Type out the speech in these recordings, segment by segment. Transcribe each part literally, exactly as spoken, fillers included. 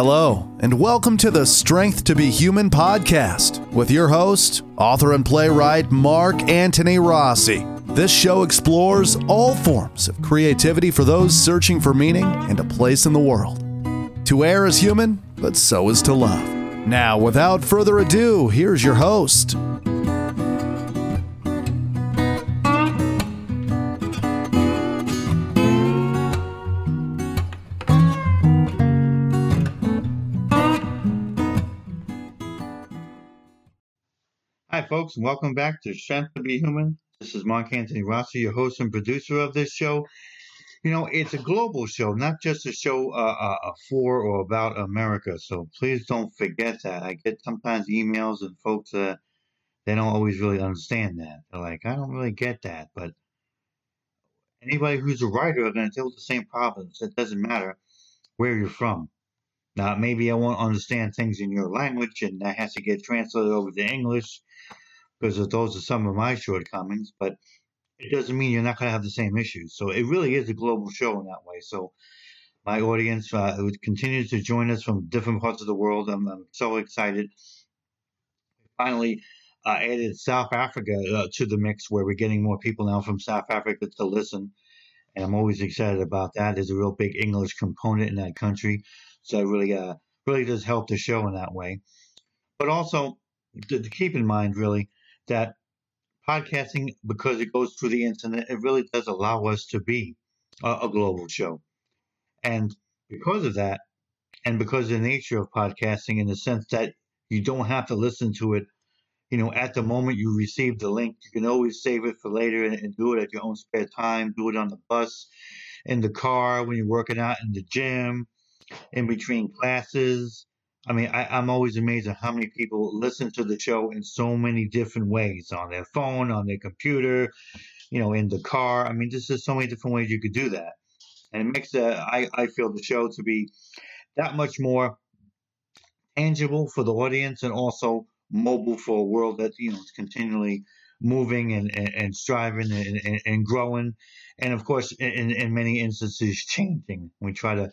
Hello, and welcome to the Strength to Be Human podcast with your host, author and playwright Mark Anthony Rossi. This show explores all forms of creativity for those searching for meaning and a place in the world. To err is human, but so is to love. Now, without further ado, here's your host. Hi, folks, and welcome back to Strength to Be Human. This is Mark Anthony Rossi, your host and producer of this show. You know, it's a global show, not just a show uh, uh, for or about America. So please don't forget that. I get sometimes emails and folks, uh, they don't always really understand that. They're like, I don't really get that. But anybody who's a writer are going to deal with the same problems. It doesn't matter where you're from. Now, maybe I won't understand things in your language, and that has to get translated over to English, because those are some of my shortcomings, but it doesn't mean you're not going to have the same issues. So it really is a global show in that way. So my audience uh, continues to join us from different parts of the world. I'm, I'm so excited. Finally, uh, added South Africa uh, to the mix, where we're getting more people now from South Africa to listen. And I'm always excited about that. There's a real big English component in that country. So it really, uh, really does help the show in that way. But also to, to keep in mind, really, that podcasting, because it goes through the internet, it really does allow us to be a, a global show. And because of that, and because of the nature of podcasting, in the sense that you don't have to listen to it, you know, at the moment you receive the link, you can always save it for later and, and do it at your own spare time, do it on the bus, in the car, when you're working out, in the gym, in between classes. I mean, I, I'm always amazed at how many people listen to the show in so many different ways, on their phone, on their computer, you know, in the car. I mean, there's just so many different ways you could do that. And it makes, uh, I, I feel, the show to be that much more tangible for the audience, and also mobile for a world that, you know, is continually moving and, and, and striving and, and, and growing. And, of course, in, in many instances, changing. We try to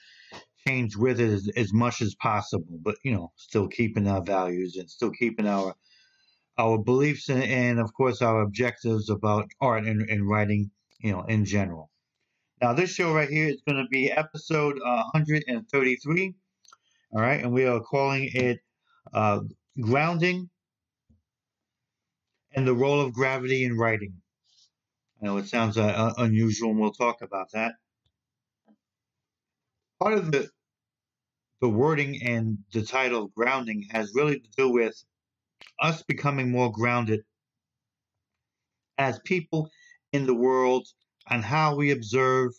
change with it as, as much as possible, but, you know, still keeping our values and still keeping our our beliefs and, and of course, our objectives about art and, and writing, you know, in general. Now, this show right here is going to be episode uh, one thirty-three, all right, and we are calling it uh, Grounding and the Role of Gravity in Writing. I know it sounds uh, unusual, and we'll talk about that. Part of the the wording and the title grounding has really to do with us becoming more grounded as people in the world, and how we observe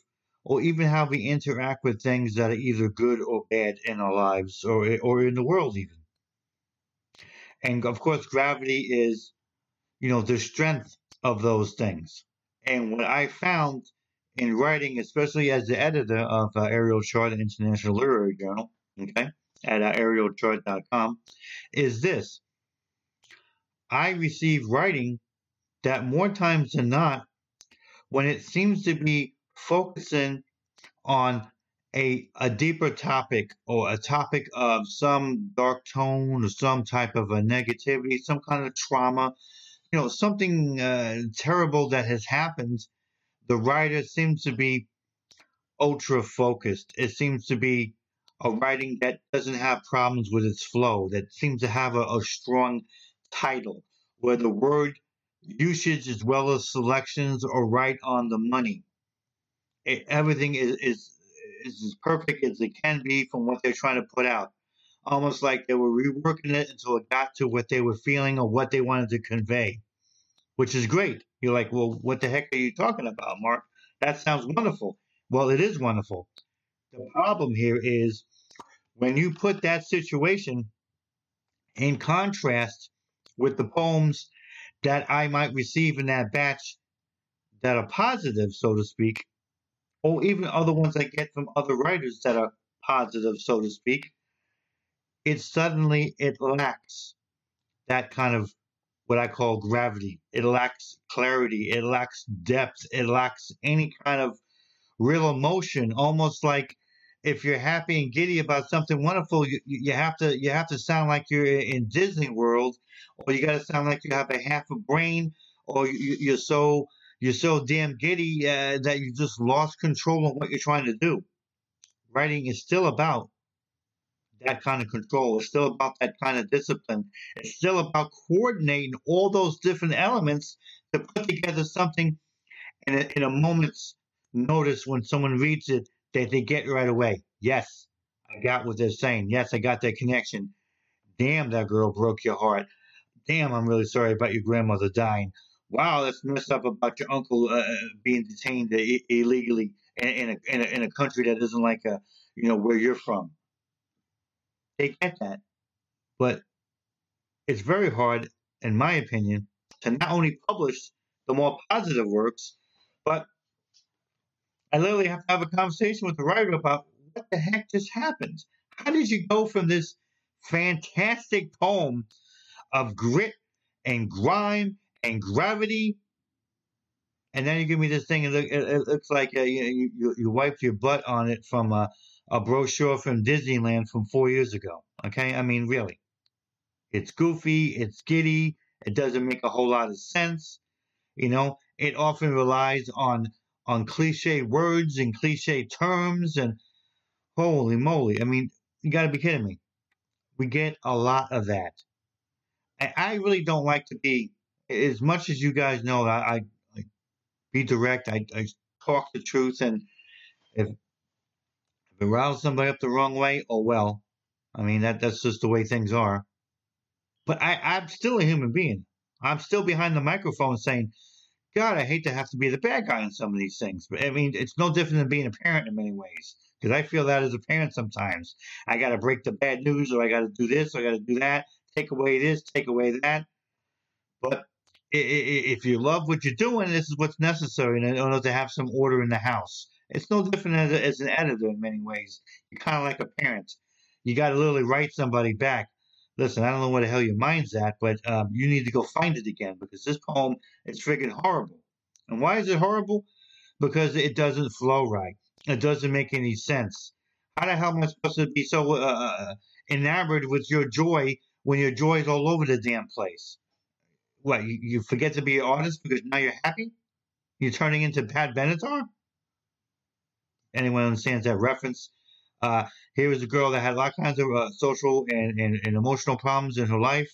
or even how we interact with things that are either good or bad in our lives, or or in the world even. And of course, gravity is, you know, the strength of those things. And what I found in writing, especially as the editor of uh, Aerial Charlotte International Literary Journal, okay, at uh, aerial charlotte dot com, is this. I receive writing that more times than not, when it seems to be focusing on a a deeper topic, or a topic of some dark tone, or some type of a negativity, some kind of trauma, you know, something uh, terrible that has happened, the writer seems to be ultra-focused. It seems to be a writing that doesn't have problems with its flow, that seems to have a, a strong title, where the word usage as well as selections are right on the money. It, everything is, is, is as perfect as it can be from what they're trying to put out, almost like they were reworking it until it got to what they were feeling or what they wanted to convey, which is great. You're like, well, what the heck are you talking about, Mark? That sounds wonderful. Well, it is wonderful. The problem here is when you put that situation in contrast with the poems that I might receive in that batch that are positive, so to speak, or even other ones I get from other writers that are positive, so to speak, it suddenly, it lacks that kind of what I call gravity. It lacks clarity. It lacks depth. It lacks any kind of real emotion, almost like if you're happy and giddy about something wonderful, you, you have to you have to sound like you're in Disney World, or you got to sound like you have a half a brain, or you, you're so you're so damn giddy uh, that you just lost control of what you're trying to do. Writing is still about that kind of control. It's still about that kind of discipline. It's still about coordinating all those different elements to put together something in a, in a moment's notice when someone reads it, that they get right away. Yes, I got what they're saying. Yes, I got that connection. Damn, that girl broke your heart. Damn, I'm really sorry about your grandmother dying. Wow, that's messed up about your uncle uh, being detained I- illegally in a, in a in a country that isn't like a, you know, where you're from. They get that, but it's very hard, in my opinion, to not only publish the more positive works, but I literally have to have a conversation with the writer about what the heck just happened. How did you go from this fantastic poem of grit and grime and gravity, and then you give me this thing, and it, it looks like uh, you, you you wiped your butt on it from a, a brochure from Disneyland from four years ago. Okay, I mean, really, it's goofy, it's giddy, it doesn't make a whole lot of sense. You know, it often relies on on cliche words and cliche terms, and holy moly, I mean, you got to be kidding me. We get a lot of that. And I really don't like to be, as much as you guys know, I, I, I be direct, I, I talk the truth, and if, if it riles somebody up the wrong way, oh well, I mean, that that's just the way things are. But I, I'm still a human being. I'm still behind the microphone saying, God, I hate to have to be the bad guy in some of these things. But I mean, it's no different than being a parent in many ways, because I feel that as a parent sometimes. I got to break the bad news, or I got to do this, or I got to do that, take away this, take away that. But if you love what you're doing, this is what's necessary in order to have some order in the house. It's no different as, a, as an editor in many ways. You're kind of like a parent. You got to literally write somebody back. Listen, I don't know where the hell your mind's at, but um, you need to go find it again, because this poem is friggin' horrible. And why is it horrible? Because it doesn't flow right. It doesn't make any sense. How the hell am I supposed to be so uh, enamored with your joy when your joy is all over the damn place? What, you, you forget to be an artist because now you're happy? You're turning into Pat Benatar? Anyone understands that reference? Uh, here was a girl that had all kinds of uh, social and, and, and emotional problems in her life,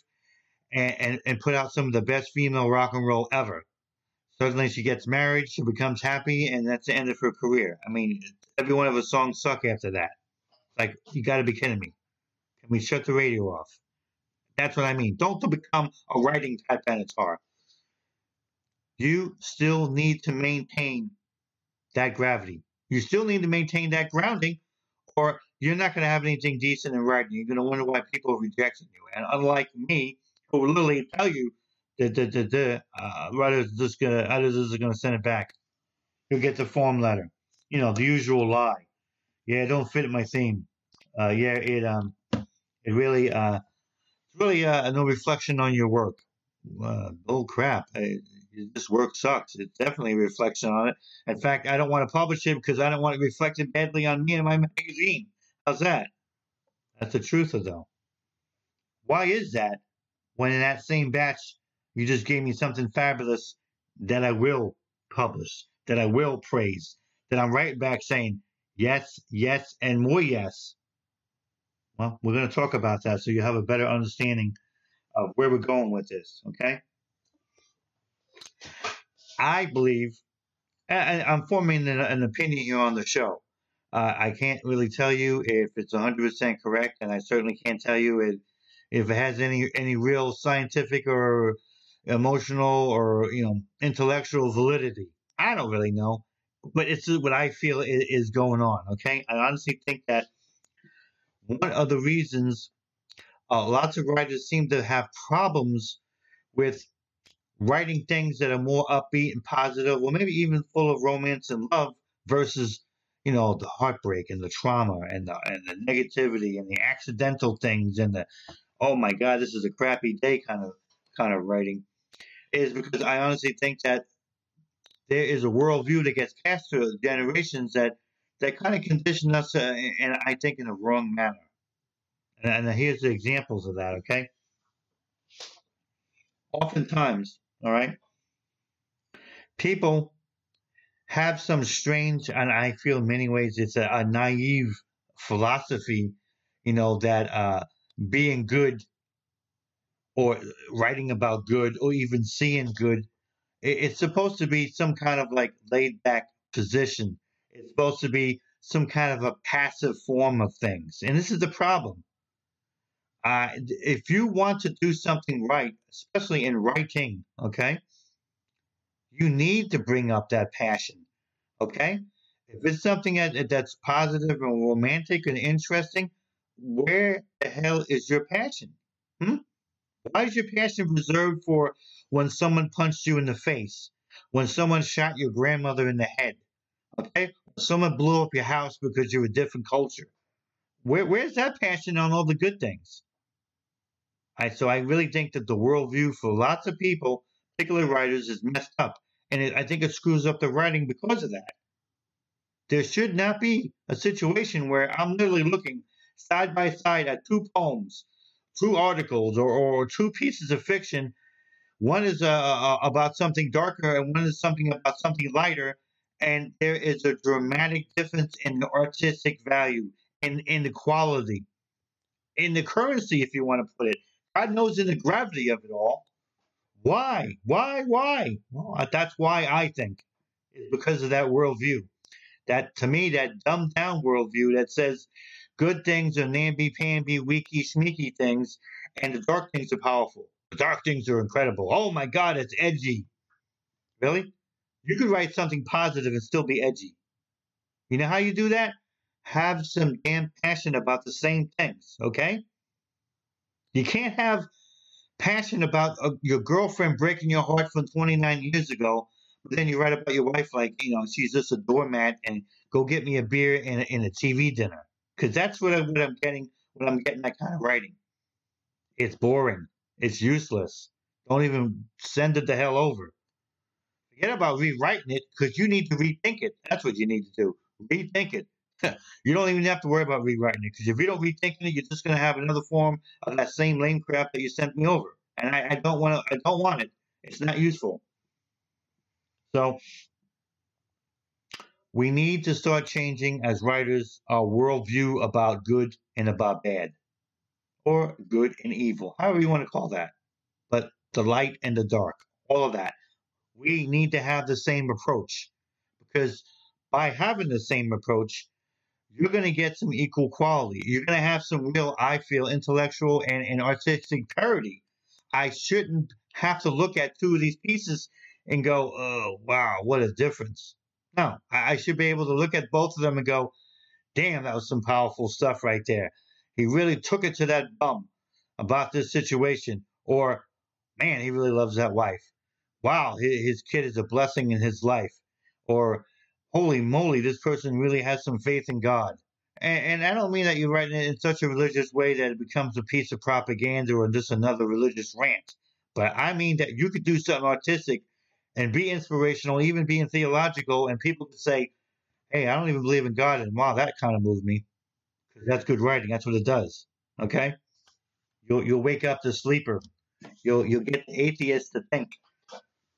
and, and, and put out some of the best female rock and roll ever. Suddenly she gets married, she becomes happy, and that's the end of her career. I mean, every one of her songs suck after that. Like, you got to be kidding me. Can we shut the radio off? That's what I mean. Don't become a writing type Benatar. You still need to maintain that gravity. You still need to maintain that grounding, or you're not going to have anything decent in writing. You're going to wonder why people are rejecting you. And unlike me, who will literally tell you that the, the, the, uh, writers are going to send it back. You'll get the form letter. You know, the usual lie. Yeah, it don't fit my theme. Uh, yeah, it um, it really, uh, it's really uh, no reflection on your work. Uh, bull crap. I, this work sucks. It's definitely a reflection on it. In fact, I don't want to publish it because I don't want it reflected badly on me and my magazine. How's that? That's the truth, though. Why is that, when in that same batch you just gave me something fabulous that I will publish, that I will praise, that I'm right back saying yes, yes, and more yes? Well, we're going to talk about that so you have a better understanding of where we're going with this, okay? I believe, and I'm forming an, an opinion here on the show. Uh, I can't really tell you if it's one hundred percent correct, and I certainly can't tell you it, if it has any any real scientific or emotional or, you know, intellectual validity. I don't really know, but it's what I feel is going on, okay? I honestly think that one of the reasons uh, lots of writers seem to have problems with writing things that are more upbeat and positive, or maybe even full of romance and love, versus, you know, the heartbreak and the trauma and the, and the negativity and the accidental things and the, oh my God, this is a crappy day kind of kind of writing, is because I honestly think that there is a worldview that gets passed through generations that that kind of conditioned us, uh, and I think in a wrong manner. And, and here's the examples of that, okay? Oftentimes, all right, people have some strange, and I feel in many ways it's a, a naive philosophy, you know, that uh, being good or writing about good or even seeing good, it, it's supposed to be some kind of like laid back position. It's supposed to be some kind of a passive form of things. And this is the problem. Uh, if you want to do something right, especially in writing, okay, you need to bring up that passion, okay? If it's something that, that's positive and romantic and interesting, where the hell is your passion? Hmm? Why is your passion reserved for when someone punched you in the face, when someone shot your grandmother in the head, okay? Someone blew up your house because you're a different culture. Where, where's that passion on all the good things? All right, so I really think that the worldview for lots of people, particularly writers, is messed up. And it, I think it screws up the writing because of that. There should not be a situation where I'm literally looking side by side at two poems, two articles, or, or two pieces of fiction. One is uh, about something darker and one is something about something lighter. And there is a dramatic difference in the artistic value, in, in the quality, in the currency, if you want to put it. God knows in the gravity of it all. Why? Why? Why? Well, that's why I think is because of that worldview. That, to me, that dumbed down worldview that says good things are namby-pamby, weaky-sneaky things, and the dark things are powerful. The dark things are incredible. Oh, my God, it's edgy. Really? You could write something positive and still be edgy. You know how you do that? Have some damn passion about the same things, okay? You can't have passion about uh, your girlfriend breaking your heart from twenty-nine years ago, but then you write about your wife like, you know, she's just a doormat and go get me a beer and, and a T V dinner. Because that's what, I, what I'm getting when I'm getting that kind of writing. It's boring. It's useless. Don't even send it the hell over. Forget about rewriting it because you need to rethink it. That's what you need to do. Rethink it. You don't even have to worry about rewriting it because if you don't rethink it, you're just going to have another form of that same lame crap that you sent me over. And I, I don't want to. I don't want it. It's not useful. So we need to start changing as writers our worldview about good and about bad, or good and evil, however you want to call that. But the light and the dark, all of that. We need to have the same approach because by having the same approach, you're going to get some equal quality. You're going to have some real, I feel, intellectual and, and artistic parity. I shouldn't have to look at two of these pieces and go, oh, wow, what a difference. No, I, I should be able to look at both of them and go, damn, that was some powerful stuff right there. He really took it to that bum about this situation. Or, man, he really loves that wife. Wow, his kid is a blessing in his life. Or, holy moly, this person really has some faith in God. And, and I don't mean that you're writing it in such a religious way that it becomes a piece of propaganda or just another religious rant. But I mean that you could do something artistic and be inspirational, even being theological, and people could say, hey, I don't even believe in God, and wow, that kind of moved me. Because that's good writing. That's what it does. Okay? You'll, you'll wake up the sleeper. You'll, you'll get the atheist to think.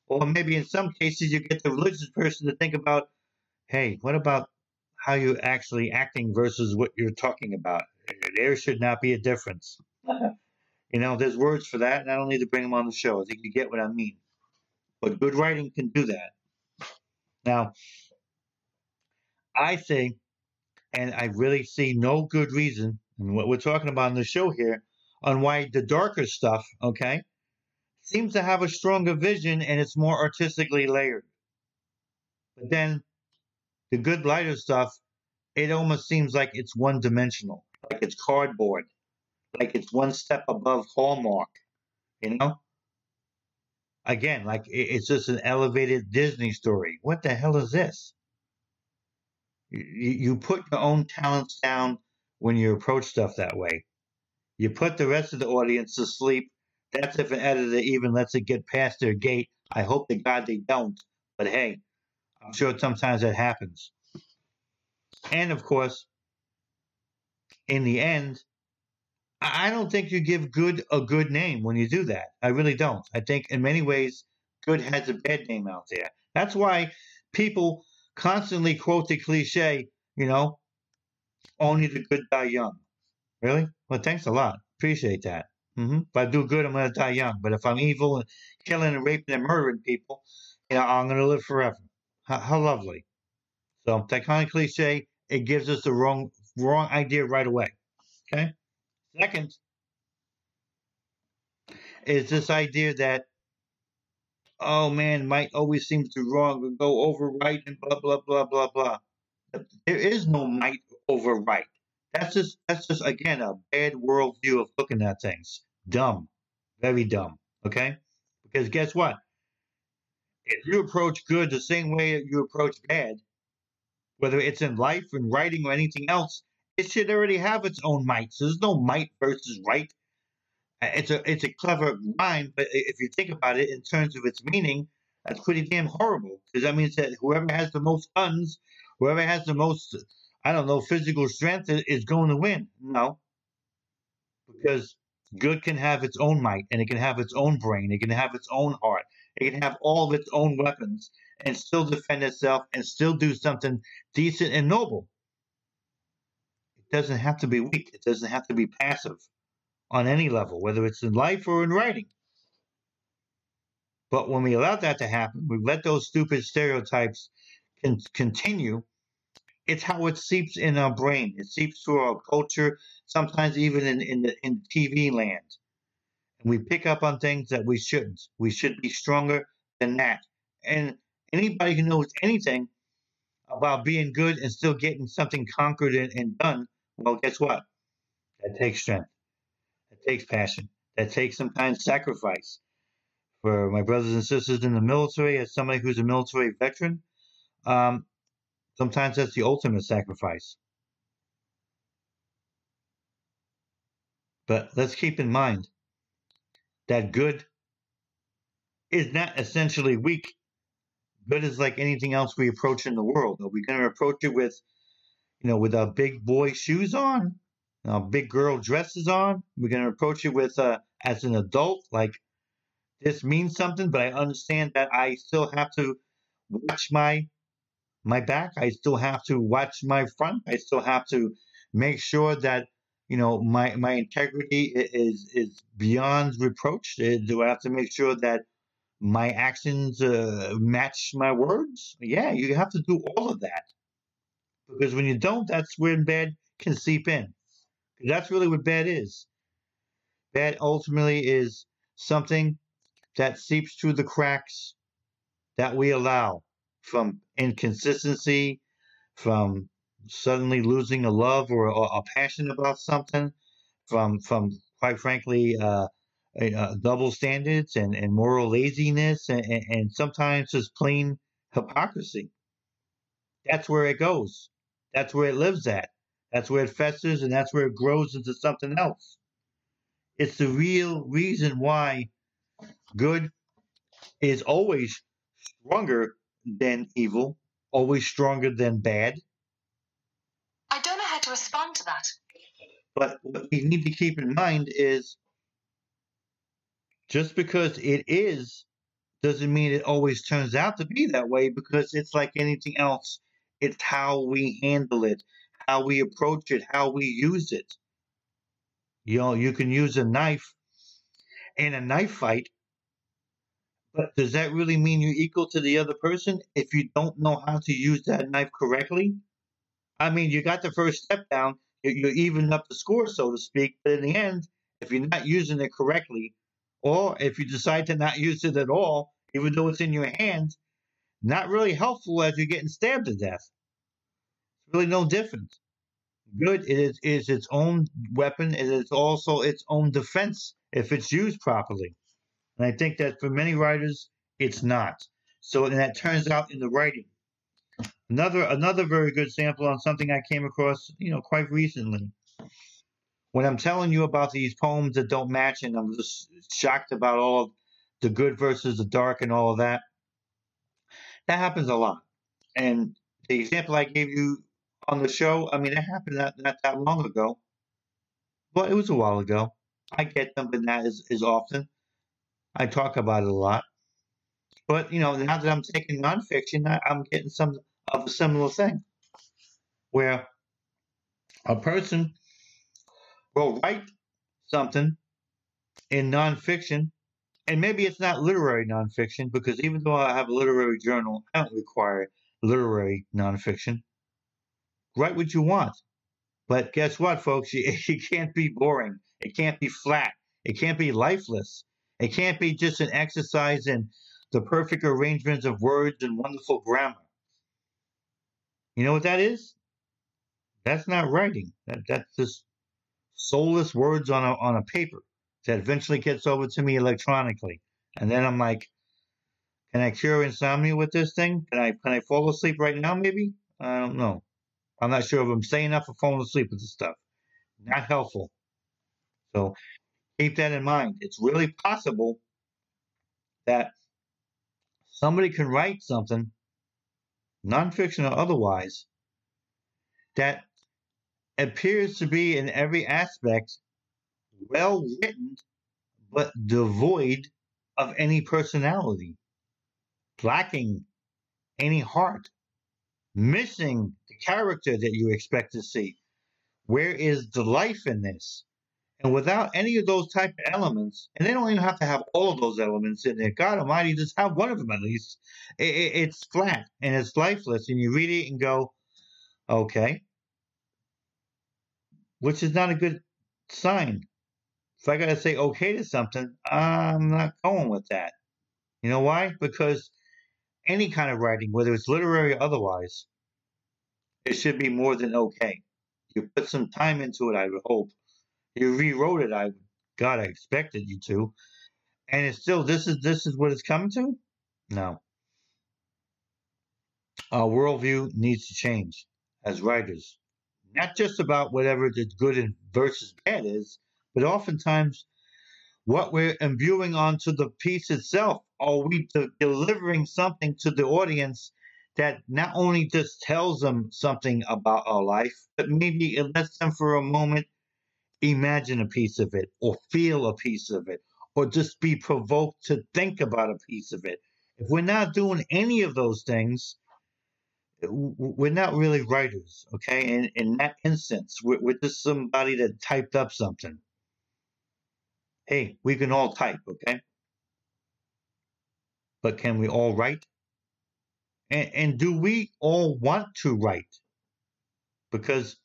Or maybe in some cases you get the religious person to think about, hey, what about how you're actually acting versus what you're talking about? There should not be a difference. You know, there's words for that, and I don't need to bring them on the show. I think you get what I mean. But good writing can do that. Now, I think, and I really see no good reason, and what we're talking about on the show here, on why the darker stuff, okay, seems to have a stronger vision and it's more artistically layered. But then the good lighter stuff, it almost seems like it's one-dimensional, like it's cardboard, like it's one step above Hallmark, you know? Again, like it's just an elevated Disney story. What the hell is this? You put your own talents down when you approach stuff that way. You put the rest of the audience to sleep. That's if an editor even lets it get past their gate. I hope to God they don't. But hey, I'm sure sometimes that happens. And of course, in the end, I don't think you give good a good name when you do that. I really don't. I think in many ways, good has a bad name out there. That's why people constantly quote the cliche, you know, only the good die young. Really? Well, thanks a lot. Appreciate that. Mm-hmm. If I do good, I'm going to die young. But if I'm evil and killing and raping and murdering people, you know, I'm going to live forever. How, how lovely. So that kind of cliche, it gives us the wrong wrong idea right away. Okay? Second is this idea that, oh, man, might always seems to wrong, go over right and blah, blah, blah, blah, blah. There is no might over right. That's just, that's just again, a bad worldview of looking at things. Dumb. Very dumb. Okay? Because guess what? If you approach good the same way that you approach bad, whether it's in life, in writing, or anything else, it should already have its own might. So there's no might versus right. It's a it's a clever rhyme, but if you think about it in terms of its meaning, that's pretty damn horrible. Because that means that whoever has the most guns, whoever has the most, I don't know, physical strength is going to win. No. Because good can have its own might, and it can have its own brain. It can have its own heart. It can have all of its own weapons and still defend itself and still do something decent and noble. It doesn't have to be weak. It doesn't have to be passive on any level, whether it's in life or in writing. But when we allow that to happen, we let those stupid stereotypes can continue. It's how it seeps in our brain. It seeps through our culture, sometimes even in, in, the, in T V land. And we pick up on things that we shouldn't. We should be stronger than that. And anybody who knows anything about being good and still getting something conquered and, and done, well, guess what? That takes strength. That takes passion. That takes sometimes sacrifice. For my brothers and sisters in the military, as somebody who's a military veteran, um, sometimes that's the ultimate sacrifice. But let's keep in mind that good is not essentially weak. Good is like anything else we approach in the world. Are we going to approach it with, you know, with our big boy shoes on, our big girl dresses on? We're going to approach it with, uh, as an adult, like this means something, but I understand that I still have to watch my my back. I still have to watch my front. I still have to make sure that, you know, my, my integrity is is beyond reproach. Do I have to make sure that my actions uh, match my words? Yeah, you have to do all of that. Because when you don't, that's when bad can seep in. That's really what bad is. Bad ultimately is something that seeps through the cracks that we allow, from inconsistency, from suddenly losing a love or a, a passion about something, from, from quite frankly, uh, uh, double standards and, and moral laziness and, and, and sometimes just plain hypocrisy. That's where it goes. That's where it lives at. That's where it festers, and that's where it grows into something else. It's the real reason why good is always stronger than evil, always stronger than bad. I don't know how to respond to that. But what we need to keep in mind is just because it is doesn't mean it always turns out to be that way, because it's like anything else. It's how we handle it, how we approach it, how we use it. You know, you can use a knife in a knife fight, but does that really mean you're equal to the other person if you don't know how to use that knife correctly? I mean, you got the first step down, you're evening up the score, so to speak, but in the end, if you're not using it correctly, or if you decide to not use it at all, even though it's in your hand, not really helpful as you're getting stabbed to death. It's really no different. Good is, is its own weapon, and it's also its own defense if it's used properly. And I think that for many writers, it's not. So, and that turns out in the writing. Another another very good sample on something I came across, you know, quite recently. When I'm telling you about these poems that don't match, and I'm just shocked about all of the good versus the dark and all of that, that happens a lot. And the example I gave you on the show. I mean, it happened not, not that long ago. Well, it was a while ago. I get them, but not as, as often. I talk about it a lot. But, you know, now that I'm taking nonfiction, I, I'm getting some of a similar thing where a person will write something in nonfiction, and maybe it's not literary nonfiction, because even though I have a literary journal, I don't require literary nonfiction. Write what you want. But guess what, folks? It can't be boring. It can't be flat. It can't be lifeless. It can't be just an exercise in the perfect arrangements of words and wonderful grammar. You know what that is? That's not writing. That, that's just soulless words on a, on a paper that eventually gets over to me electronically. And then I'm like, can I cure insomnia with this thing? Can I can I fall asleep right now, maybe? I don't know. I'm not sure if I'm staying up or falling asleep with this stuff. Not helpful. So keep that in mind. It's really possible that somebody can write something, nonfiction or otherwise, that appears to be in every aspect well written, but devoid of any personality, lacking any heart, missing the character that you expect to see. Where is the life in this? And without any of those type of elements, and they don't even have to have all of those elements in there. God Almighty, just have one of them at least. It, it, it's flat and it's lifeless, and you read it and go, okay, which is not a good sign. If I got to say okay to something, I'm not going with that. You know why? Because any kind of writing, whether it's literary or otherwise, it should be more than okay. You put some time into it, I would hope. You rewrote it, I God, I expected you to. And it's still, this is this is what it's coming to? No. Our worldview needs to change as writers. Not just about whatever the good and versus bad is, but oftentimes what we're imbuing onto the piece itself. Are we de- delivering something to the audience that not only just tells them something about our life, but maybe it lets them for a moment imagine a piece of it, or feel a piece of it, or just be provoked to think about a piece of it. If we're not doing any of those things, we're not really writers, okay? In, in that instance, we're, we're just somebody that typed up something. Hey, we can all type, okay? But can we all write? And, and do we all want to write? Because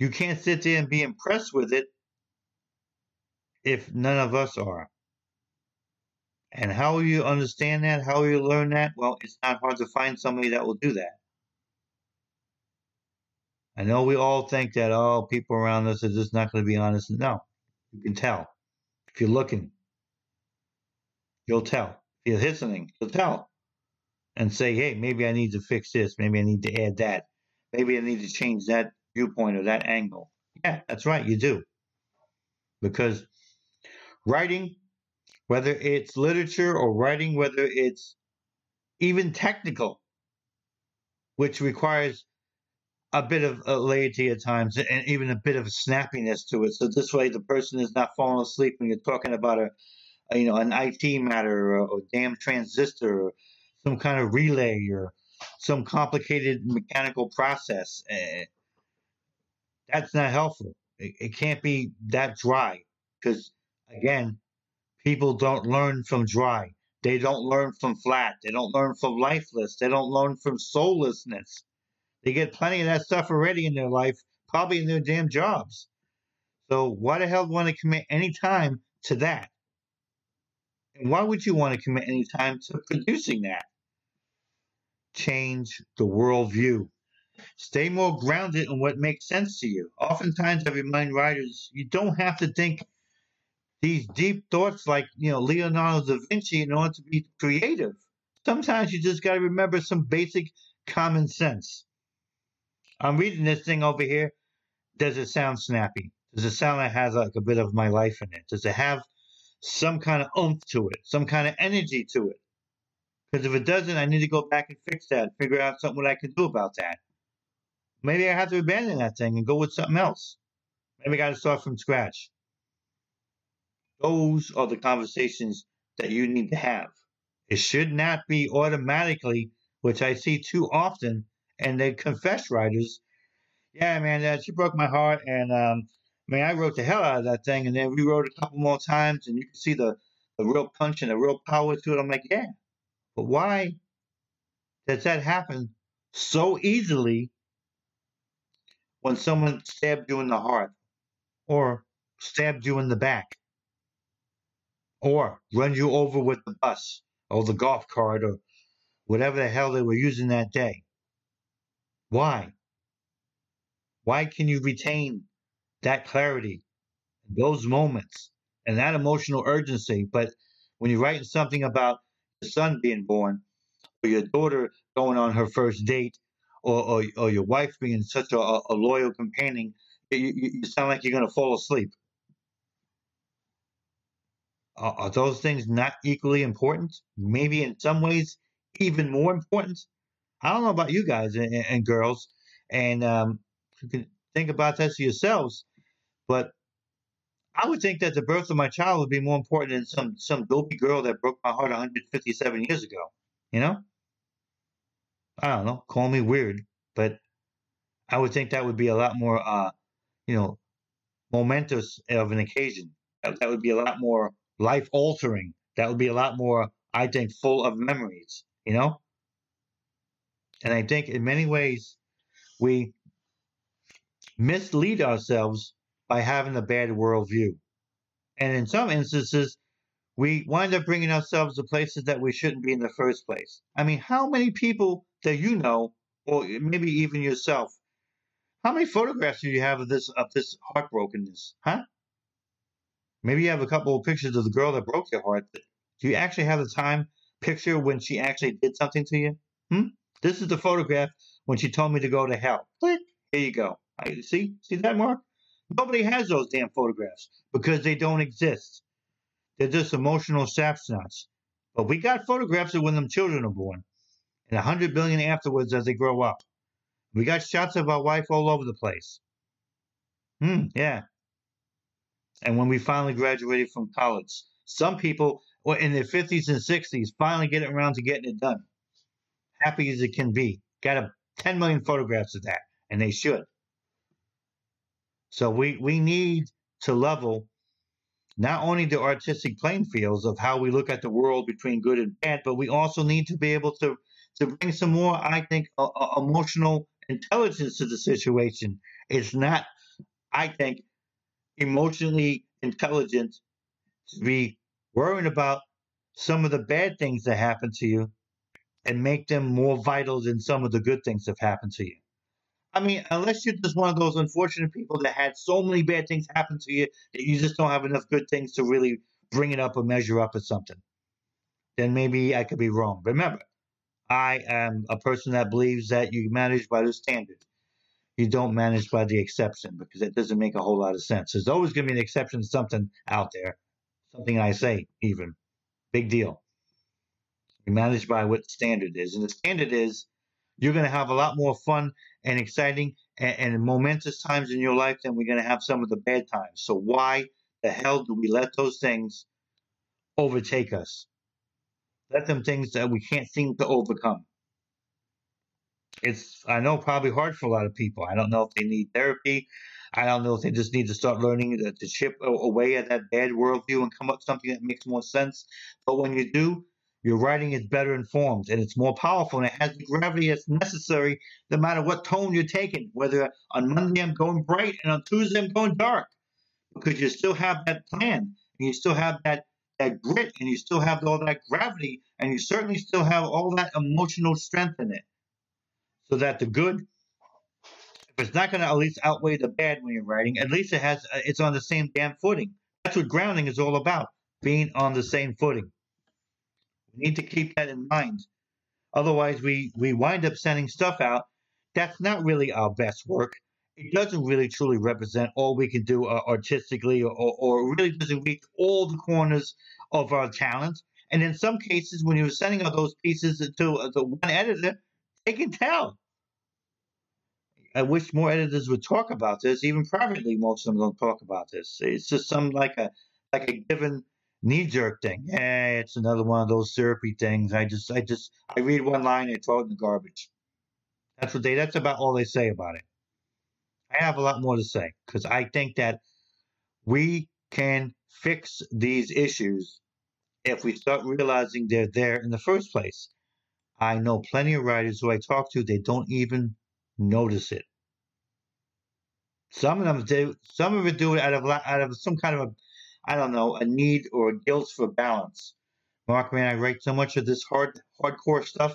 you can't sit there and be impressed with it if none of us are. And how will you understand that? How will you learn that? Well, it's not hard to find somebody that will do that. I know we all think that, oh, people around us are just not going to be honest. No, you can tell. If you're looking, you'll tell. If you're listening, you'll tell. And say, hey, maybe I need to fix this. Maybe I need to add that. Maybe I need to change that viewpoint or that angle. Yeah, that's right, you do. Because writing, whether it's literature or writing, whether it's even technical, which requires a bit of a laity at times and even a bit of snappiness to it. So this way the person is not falling asleep when you're talking about a, a you know, an I T matter or, or damn transistor or some kind of relay or some complicated mechanical process. Uh, That's not helpful. It, it can't be that dry because, again, people don't learn from dry. They don't learn from flat. They don't learn from lifeless. They don't learn from soullessness. They get plenty of that stuff already in their life, probably in their damn jobs. So why the hell do you want to commit any time to that? And why would you want to commit any time to producing that? Change the worldview. Stay more grounded in what makes sense to you. Oftentimes, I remind writers, you don't have to think these deep thoughts like, you know, Leonardo da Vinci in order to be creative. Sometimes you just got to remember some basic common sense. I'm reading this thing over here. Does it sound snappy? Does it sound like it has like a bit of my life in it? Does it have some kind of oomph to it, some kind of energy to it? Because if it doesn't, I need to go back and fix that, figure out something what I can do about that. Maybe I have to abandon that thing and go with something else. Maybe I got to start from scratch. Those are the conversations that you need to have. It should not be automatically, which I see too often, and they confess writers, yeah, man, that she broke my heart, and um, man, I wrote the hell out of that thing, and then rewrote a couple more times, and you can see the, the real punch and the real power to it. I'm like, yeah, but why does that happen so easily when someone stabbed you in the heart or stabbed you in the back or run you over with the bus or the golf cart or whatever the hell they were using that day? Why? Why can you retain that clarity, those moments, and that emotional urgency? But when you're writing something about your son being born or your daughter going on her first date or or, or your wife being such a, a loyal companion, you, you sound like you're going to fall asleep. Are, are those things not equally important? Maybe in some ways even more important? I don't know about you guys and, and girls, and um, you can think about that for yourselves, but I would think that the birth of my child would be more important than some, some dopey girl that broke my heart one hundred fifty-seven years ago, you know? I don't know, call me weird, but I would think that would be a lot more, uh, you know, momentous of an occasion. That, that would be a lot more life-altering. That would be a lot more, I think, full of memories, you know? And I think in many ways we mislead ourselves by having a bad worldview. And in some instances, we wind up bringing ourselves to places that we shouldn't be in the first place. I mean, how many people that you know, or maybe even yourself, how many photographs do you have of this of this heartbrokenness, huh? Maybe you have a couple of pictures of the girl that broke your heart. Do you actually have the time picture when she actually did something to you? Hmm? This is the photograph when she told me to go to hell. Click. Here you go. I, see? See that, Mark? Nobody has those damn photographs because they don't exist. They're just emotional snapshots. But we got photographs of when them children are born and one hundred billion afterwards as they grow up. We got shots of our wife all over the place. Hmm, yeah. And when we finally graduated from college, some people well, in their fifties and sixties finally get around to getting it done. Happy as it can be. Got a ten million photographs of that, and they should. So we, we need to level not only the artistic playing fields of how we look at the world between good and bad, but we also need to be able to, to bring some more, I think, a, a emotional intelligence to the situation. It's not, I think, emotionally intelligent to be worrying about some of the bad things that happen to you and make them more vital than some of the good things that have happened to you. I mean, unless you're just one of those unfortunate people that had so many bad things happen to you that you just don't have enough good things to really bring it up or measure up or something, then maybe I could be wrong. Remember, I am a person that believes that you manage by the standard. You don't manage by the exception because that doesn't make a whole lot of sense. There's always going to be an exception to something out there, something I say even. Big deal. You manage by what the standard is. And the standard is you're going to have a lot more fun and exciting and, and momentous times in your life than we're going to have some of the bad times. So why the hell do we let those things overtake us? Let them things that we can't seem to overcome. It's, I know, probably hard for a lot of people. I don't know if they need therapy. I don't know if they just need to start learning to, to chip away at that bad worldview and come up with something that makes more sense. But when you do, your writing is better informed, and it's more powerful, and it has the gravity that's necessary no matter what tone you're taking, whether on Monday I'm going bright and on Tuesday I'm going dark, because you still have that plan, and you still have that, that grit, and you still have all that gravity, and you certainly still have all that emotional strength in it, so that the good, if it's not going to at least outweigh the bad when you're writing, at least it has, it's on the same damn footing. That's what grounding is all about, being on the same footing. We need to keep that in mind. Otherwise, we, we wind up sending stuff out that's not really our best work. It doesn't really truly represent all we can do uh, artistically or, or, or really doesn't reach all the corners of our talent. And in some cases, when you're sending out those pieces to uh, the one editor, they can tell. I wish more editors would talk about this. Even privately, most of them don't talk about this. It's just some like a like a given knee-jerk thing. Eh, it's another one of those syrupy things. I just, I just, I read one line, I throw it in the garbage. That's what they. That's about all they say about it. I have a lot more to say because I think that we can fix these issues if we start realizing they're there in the first place. I know plenty of writers who I talk to, they don't even notice it. Some of them do. Some of them do it out of out of some kind of a, I don't know, a need or a guilt for balance. Mark, man, I write so much of this hard, hardcore stuff.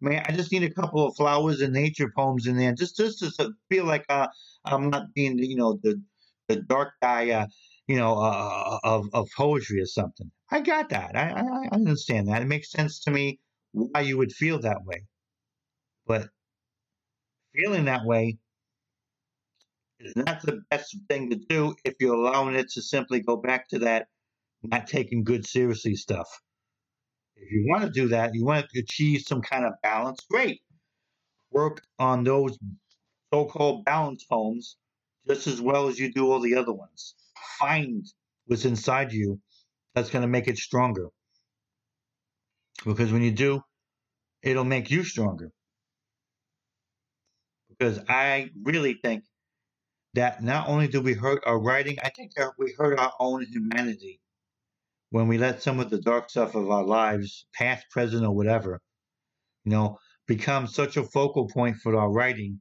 Man, I just need a couple of flowers and nature poems in there, just just to feel like uh, I'm not being, you know, the the dark guy, uh, you know, uh, of of poetry or something. I got that. I, I I understand that. It makes sense to me why you would feel that way, but feeling that way is not the best thing to do if you're allowing it to simply go back to that not taking good seriously stuff. If you want to do that, you want to achieve some kind of balance, great. Work on those so-called balance poems just as well as you do all the other ones. Find what's inside you that's going to make it stronger. Because when you do, it'll make you stronger. Because I really think that not only do we hurt our writing, I think that we hurt our own humanity when we let some of the dark stuff of our lives, past, present, or whatever, you know, become such a focal point for our writing.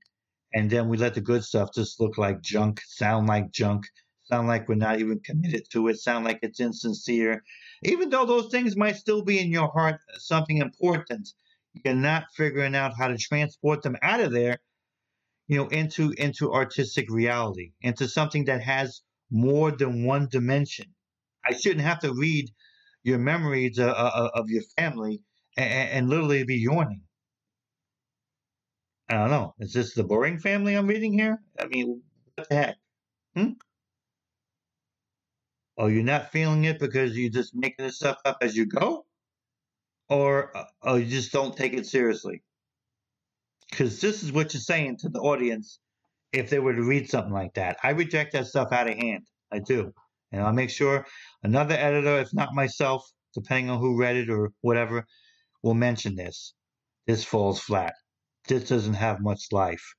And then we let the good stuff just look like junk, sound like junk, sound like we're not even committed to it, sound like it's insincere. Even though those things might still be in your heart, something important, you're not figuring out how to transport them out of there, you know, into into artistic reality, into something that has more than one dimension. I shouldn't have to read your memories uh, uh, of your family and, and literally be yawning. I don't know. Is this the boring family I'm reading here? I mean, what the heck? Hmm? Oh, you're not feeling it because you're just making this stuff up as you go? Or uh, oh, you just don't take it seriously? Because this is what you're saying to the audience if they were to read something like that. I reject that stuff out of hand. I do. And I'll make sure another editor, if not myself, depending on who read it or whatever, will mention this. This falls flat. This doesn't have much life.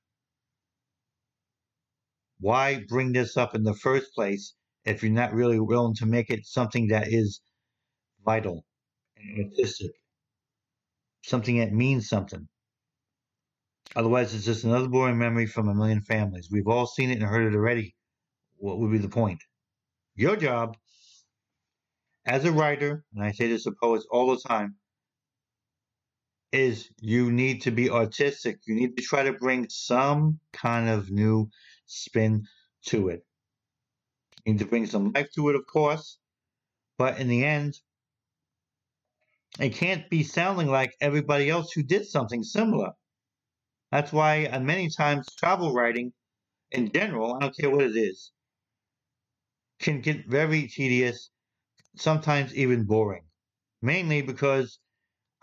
Why bring this up in the first place if you're not really willing to make it something that is vital and artistic, something that means something? Otherwise, it's just another boring memory from a million families. We've all seen it and heard it already. What would be the point? Your job as a writer, and I say this to poets all the time, is you need to be artistic. You need to try to bring some kind of new spin to it. You need to bring some life to it, of course, but in the end, it can't be sounding like everybody else who did something similar. That's why uh, many times travel writing in general, I don't care what it is, can get very tedious, sometimes even boring. Mainly because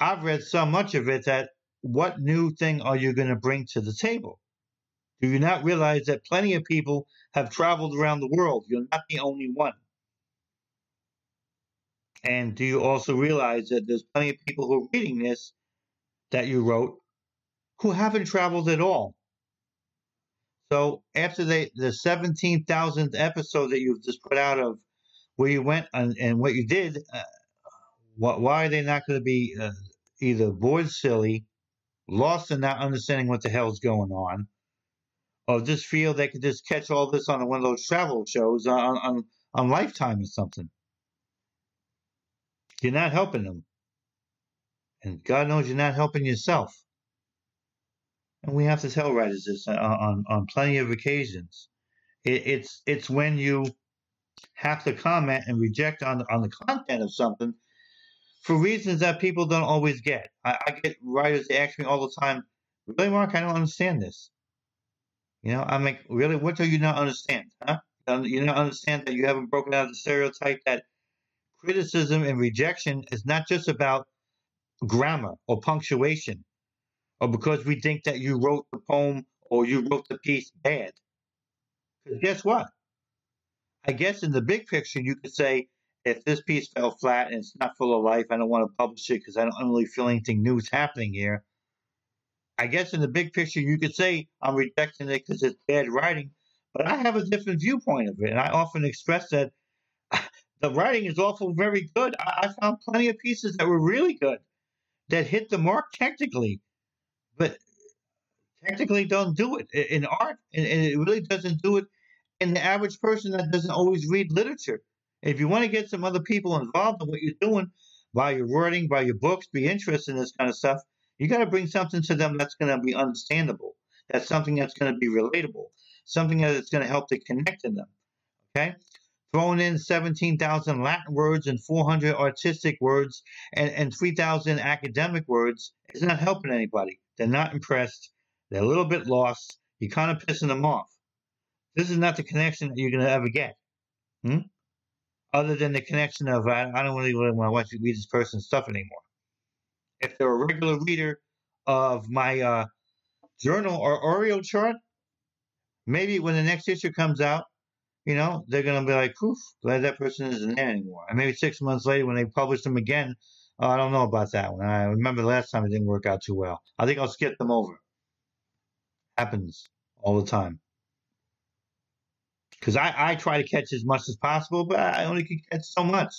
I've read so much of it that what new thing are you going to bring to the table? Do you not realize that plenty of people have traveled around the world? You're not the only one. And do you also realize that there's plenty of people who are reading this that you wrote who haven't traveled at all? So after they, the seventeen thousandth episode that you've just put out of where you went and, and what you did, uh, what, why are they not going to be uh, either bored silly, lost and not understanding what the hell's going on, or just feel they could just catch all this on one of those travel shows on, on, on Lifetime or something? You're not helping them. And God knows you're not helping yourself. And we have to tell writers this on, on, on plenty of occasions. It, it's it's when you have to comment and reject on, on the content of something for reasons that people don't always get. I, I get writers that ask me all the time, really, Mark, I don't understand this. You know, I'm like, really, what do you not understand? Huh? You don't understand that you haven't broken out of the stereotype that criticism and rejection is not just about grammar or punctuation, or because we think that you wrote the poem or you wrote the piece bad. Because guess what? I guess in the big picture, you could say, if this piece fell flat and it's not full of life, I don't want to publish it because I don't really feel anything new is happening here. I guess in the big picture, you could say I'm rejecting it because it's bad writing, but I have a different viewpoint of it. And I often express that the writing is awful, very good. I, I found plenty of pieces that were really good that hit the mark technically, but technically don't do it in art. And, and it really doesn't do it in the average person that doesn't always read literature. If you want to get some other people involved in what you're doing, by your wording, by your books, be interested in this kind of stuff, you got to bring something to them that's going to be understandable. That's something that's going to be relatable. Something that's going to help to connect in them. Okay? Throwing in seventeen thousand Latin words and four hundred artistic words and, and three thousand academic words is not helping anybody. They're not impressed. They're a little bit lost. You're kind of pissing them off. This is not the connection that you're going to ever get. Hmm? Other than the connection of, I, I don't really want to watch you read this person's stuff anymore. If they're a regular reader of my uh, journal or Aerial chart, maybe when the next issue comes out, you know, they're going to be like, poof, glad that person isn't there anymore. And maybe six months later when they publish them again, oh, I don't know about that one. I remember last time it didn't work out too well. I think I'll skip them over. Happens all the time. Because I, I try to catch as much as possible, but I only can catch so much.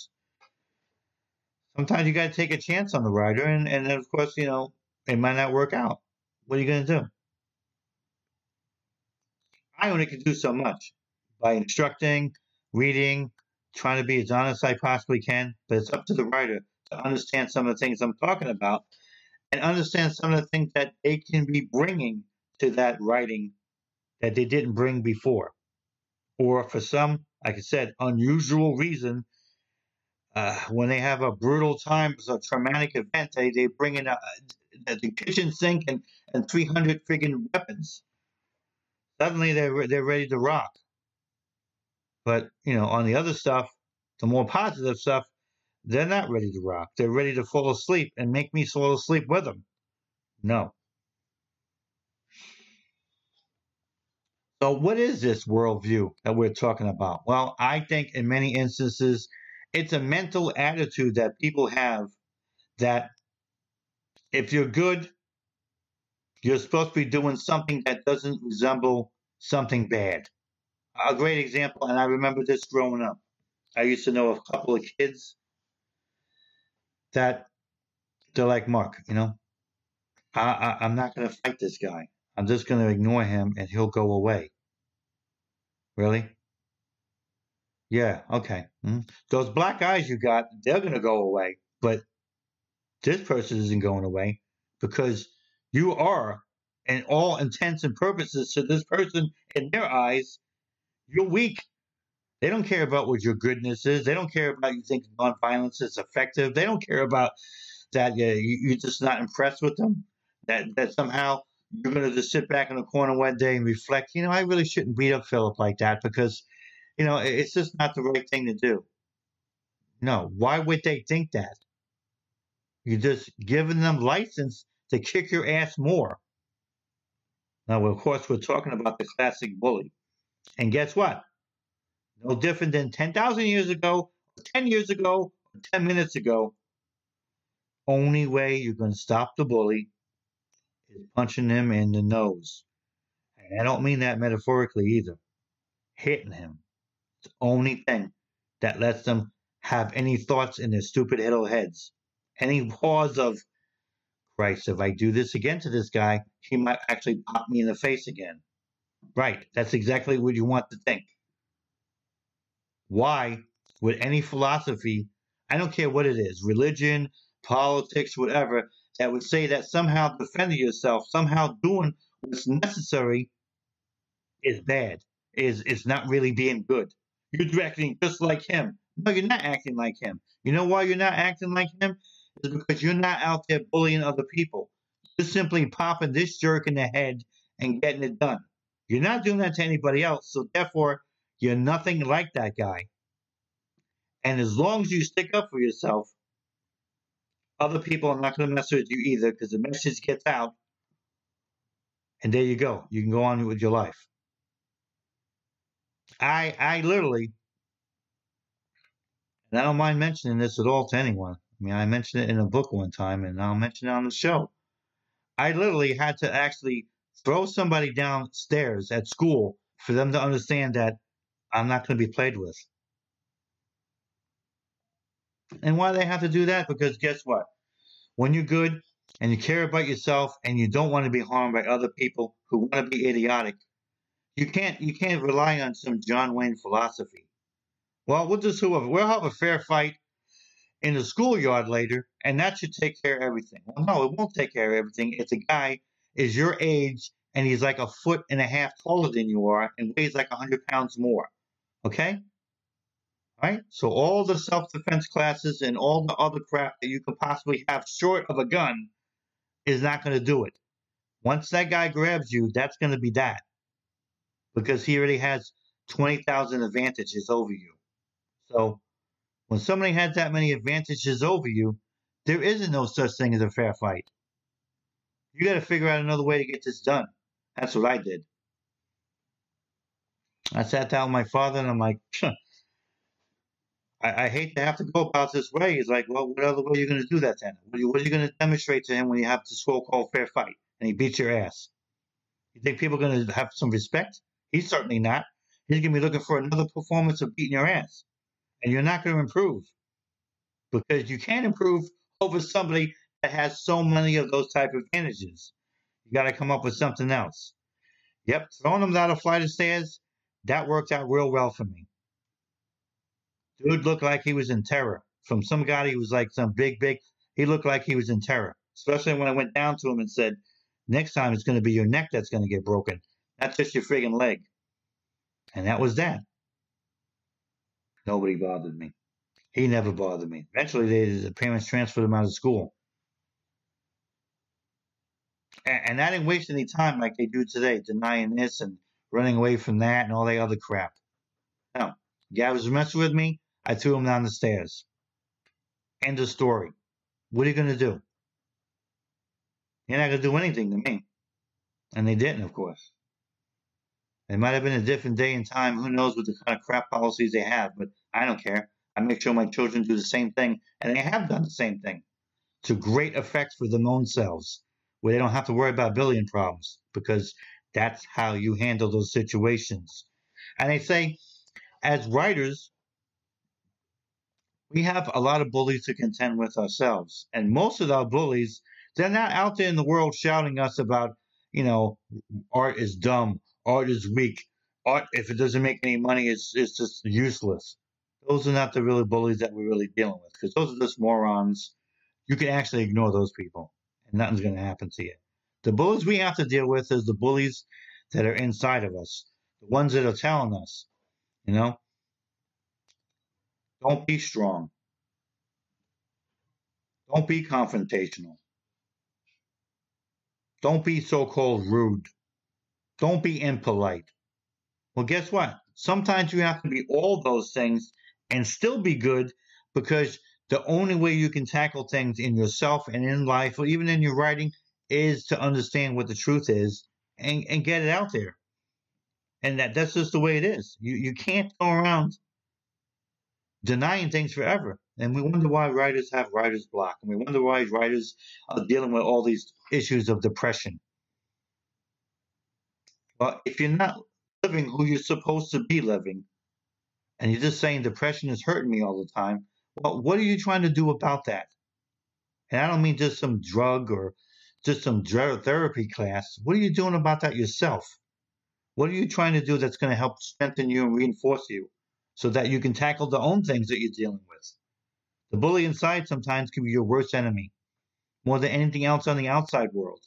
Sometimes you got to take a chance on the writer, and, and then, of course, you know, it might not work out. What are you going to do? I only can do so much by instructing, reading, trying to be as honest as I possibly can, but it's up to the writer to understand some of the things I'm talking about and understand some of the things that they can be bringing to that writing that they didn't bring before. Or for some, like I said, unusual reason, uh, when they have a brutal time, it's a traumatic event, they, they bring in a, a, the kitchen sink and, and three hundred friggin' weapons. Suddenly they're, they're ready to rock. But, you know, on the other stuff, the more positive stuff, they're not ready to rock. They're ready to fall asleep and make me fall asleep with them. No. So what is this worldview that we're talking about? Well, I think in many instances, it's a mental attitude that people have that if you're good, you're supposed to be doing something that doesn't resemble something bad. A great example, and I remember this growing up. I used to know a couple of kids that they're like, Mark, you know, I, I, I'm not going to fight this guy. I'm just going to ignore him and he'll go away. Really? Yeah, okay. Mm-hmm. Those black eyes you got, they're going to go away. But this person isn't going away because you are, in all intents and purposes, to this person, in their eyes, you're weak. They don't care about what your goodness is. They don't care about you think nonviolence is effective. They don't care about that uh, you, you're just not impressed with them, that, that somehow you're going to just sit back in the corner one day and reflect, you know, I really shouldn't beat up Philip like that because, you know, it's just not the right thing to do. No, why would they think that? You're just giving them license to kick your ass more. Now, of course, we're talking about the classic bully. And guess what? No different than ten thousand years ago, ten years ago, ten minutes ago. Only way you're going to stop the bully is punching him in the nose. And I don't mean that metaphorically either. Hitting him. It's the only thing that lets them have any thoughts in their stupid little heads. Any pause of, Christ, if I do this again to this guy, he might actually pop me in the face again. Right, that's exactly what you want to think. Why would any philosophy, I don't care what it is, religion, politics, whatever, that would say that somehow defending yourself, somehow doing what's necessary is bad, is is not really being good. You're acting just like him. No, you're not acting like him. You know why you're not acting like him? It's because you're not out there bullying other people. You're simply popping this jerk in the head and getting it done. You're not doing that to anybody else, so therefore, you're nothing like that guy. And as long as you stick up for yourself, other people are not going to mess with you either because the message gets out And there you go. You can go on with your life. I I literally, and I don't mind mentioning this at all to anyone. I mean, I mentioned it in a book one time, and I'll mention it on the show. I literally had to actually throw somebody downstairs at school for them to understand that I'm not going to be played with. And why do they have to do that? Because guess what? When you're good and you care about yourself and you don't want to be harmed by other people who want to be idiotic, you can't you can't rely on some John Wayne philosophy. Well, we'll just whoever we'll have a fair fight in the schoolyard later, and that should take care of everything. Well, no, it won't take care of everything if the guy is your age and he's like a foot and a half taller than you are and weighs like one hundred pounds more. Okay? All right? So all the self-defense classes and all the other crap that you could possibly have short of a gun is not going to do it. Once that guy grabs you, that's going to be that. Because he already has twenty thousand advantages over you. So when somebody has that many advantages over you, there isn't no such thing as a fair fight. You got to figure out another way to get this done. That's what I did. I sat down with my father and I'm like, I, I hate to have to go about this way. He's like, well, what other way are you going to do that then? What are you, you going to demonstrate to him when you have this so-called fair fight and he beats your ass? You think people are going to have some respect? He's certainly not. He's going to be looking for another performance of beating your ass. And you're not going to improve. Because you can't improve over somebody that has so many of those type of advantages. You got to come up with something else. Yep, throwing them down a flight of stairs, that worked out real well for me. Dude looked like he was in terror. From some guy, he was like some big, big, he looked like he was in terror. Especially when I went down to him and said, next time it's going to be your neck that's going to get broken, not just your friggin' leg. And that was that. Nobody bothered me. He never bothered me. Eventually, they, the parents transferred him out of school. And, and I didn't waste any time like they do today, denying this and running away from that and all that other crap. No. The guy was messing with me. I threw him down the stairs. End of story. What are you going to do? You're not going to do anything to me. And they didn't, of course. It might have been a different day and time. Who knows what the kind of crap policies they have, but I don't care. I make sure my children do the same thing, and they have done the same thing to great effect for their own selves, where they don't have to worry about billion problems, because that's how you handle those situations. And they say, as writers, we have a lot of bullies to contend with ourselves, and most of our bullies, they're not out there in the world shouting us about, you know, art is dumb, art is weak, art, if it doesn't make any money, it's, it's just useless. Those are not the really bullies that we're really dealing with, because those are just morons. You can actually ignore those people, and nothing's going to happen to you. The bullies we have to deal with is the bullies that are inside of us, the ones that are telling us, you know, don't be strong. Don't be confrontational. Don't be so-called rude. Don't be impolite. Well, guess what? Sometimes you have to be all those things and still be good, because the only way you can tackle things in yourself and in life, or even in your writing, is to understand what the truth is and, and get it out there. And that, that's just the way it is. You, you can't go around denying things forever. And we wonder why writers have writer's block. And we wonder why writers are dealing with all these issues of depression. Well, if you're not living who you're supposed to be living, and you're just saying depression is hurting me all the time, well, what are you trying to do about that? And I don't mean just some drug or just some therapy class. What are you doing about that yourself? What are you trying to do that's going to help strengthen you and reinforce you so that you can tackle the own things that you're dealing with? The bully inside sometimes can be your worst enemy, more than anything else on the outside world.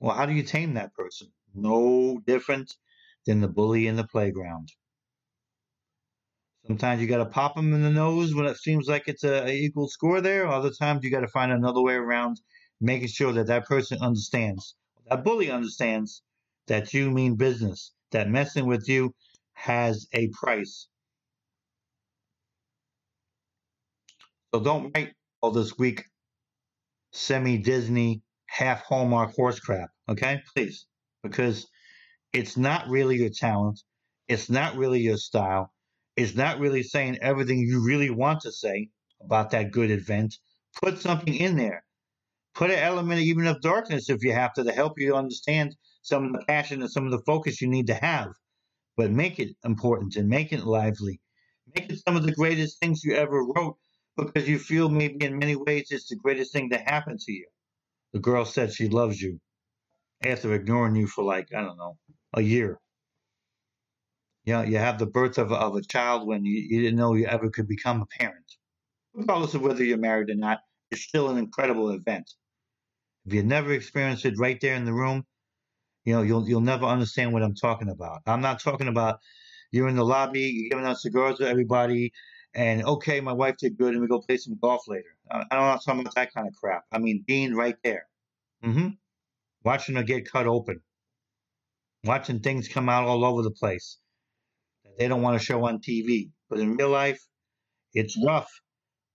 Well, how do you tame that person? No different than the bully in the playground. Sometimes you got to pop them in the nose when it seems like it's an equal score there. Other times you got to find another way around, making sure that that person understands, that bully understands that you mean business, that messing with you has a price. So don't write all this weak, semi-Disney, half Hallmark horse crap. Okay, please, because it's not really your talent. It's not really your style. It's not really saying everything you really want to say about that good event. Put something in there. Put an element even of darkness if you have to to help you understand some of the passion and some of the focus you need to have. But make it important and make it lively. Make it some of the greatest things you ever wrote, because you feel maybe in many ways it's the greatest thing that happened to you. The girl said she loves you after ignoring you for like, I don't know, a year. You know, you have the birth of, of a child when you, you didn't know you ever could become a parent. Regardless of whether you're married or not, it's still an incredible event. If you never experienced it right there in the room, you know, you'll you'll never understand what I'm talking about. I'm not talking about you're in the lobby, you're giving out cigars to everybody, and okay, my wife did good, and we go play some golf later. I, I'm not talking about that kind of crap. I mean, being right there. Mm-hmm. Watching her get cut open. Watching things come out all over the place that they don't want to show on T V. But in real life, it's rough,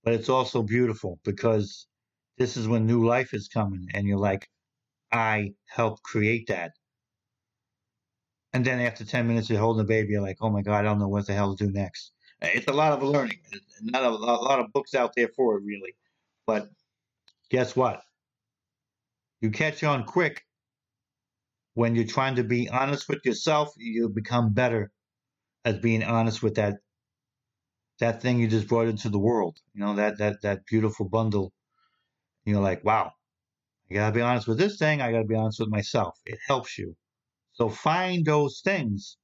but it's also beautiful, because this is when new life is coming, and you're like, I helped create that. And then after ten minutes of holding the baby, you're like, oh my God, I don't know what the hell to do next. It's a lot of learning. Not a, a lot of books out there for it, really. But guess what? You catch on quick. When you're trying to be honest with yourself, you become better as being honest with that that thing you just brought into the world. You know, that that that beautiful bundle. You're like, wow, I got to be honest with this thing. I got to be honest with myself. It helps you. So find those things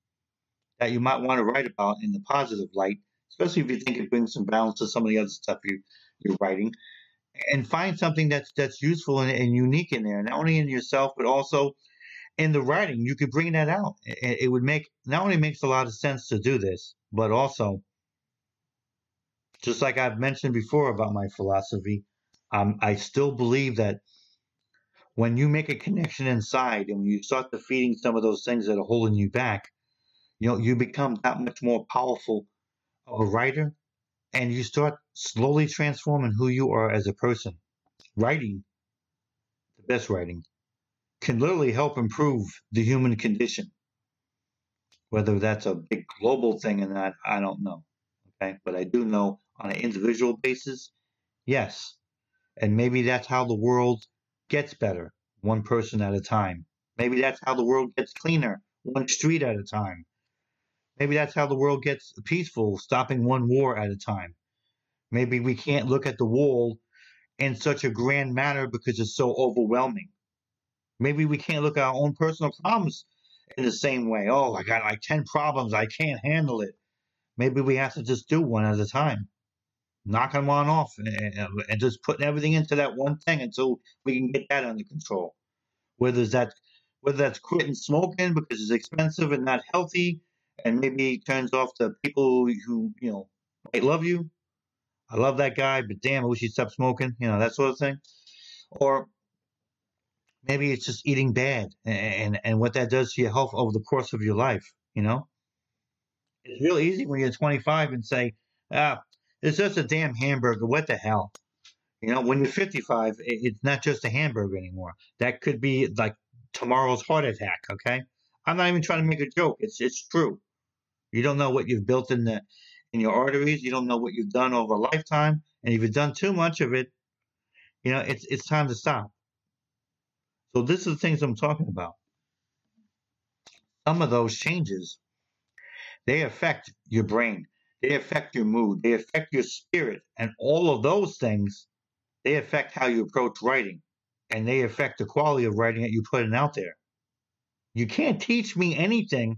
that you might want to write about in the positive light, especially if you think it brings some balance to some of the other stuff you, you're writing. And find something that's that's useful and, and unique in there, not only in yourself, but also in the writing. You could bring that out. It, it would make, not only makes a lot of sense to do this, but also, just like I've mentioned before about my philosophy, um, I still believe that when you make a connection inside and when you start defeating some of those things that are holding you back, you know, you become that much more powerful of a writer, and you start slowly transforming who you are as a person. Writing, the best writing, can literally help improve the human condition. Whether that's a big global thing or not, I don't know. Okay, but I do know on an individual basis, yes. And maybe that's how the world gets better, one person at a time. Maybe that's how the world gets cleaner, one street at a time. Maybe that's how the world gets peaceful, stopping one war at a time. Maybe we can't look at the wall in such a grand manner because it's so overwhelming. Maybe we can't look at our own personal problems in the same way. Oh, I got like ten problems. I can't handle it. Maybe we have to just do one at a time. Knock them on off and, and just putting everything into that one thing until we can get that under control. Whether that, whether that's quitting smoking because it's expensive and not healthy, and maybe it turns off the people who, you know, might love you. I love that guy, but damn, I wish he'd stop smoking, you know, that sort of thing. Or maybe it's just eating bad and, and what that does to your health over the course of your life, you know. It's real easy when you're twenty-five and say, ah, it's just a damn hamburger, what the hell. You know, when you're fifty-five, it's not just a hamburger anymore. That could be like tomorrow's heart attack, okay? I'm not even trying to make a joke. It's it's true. You don't know what you've built in the in your arteries. You don't know what you've done over a lifetime. And if you've done too much of it, you know, it's it's time to stop. So this is the things I'm talking about. Some of those changes, they affect your brain. They affect your mood. They affect your spirit. And all of those things, they affect how you approach writing. And they affect the quality of writing that you're putting out there. You can't teach me anything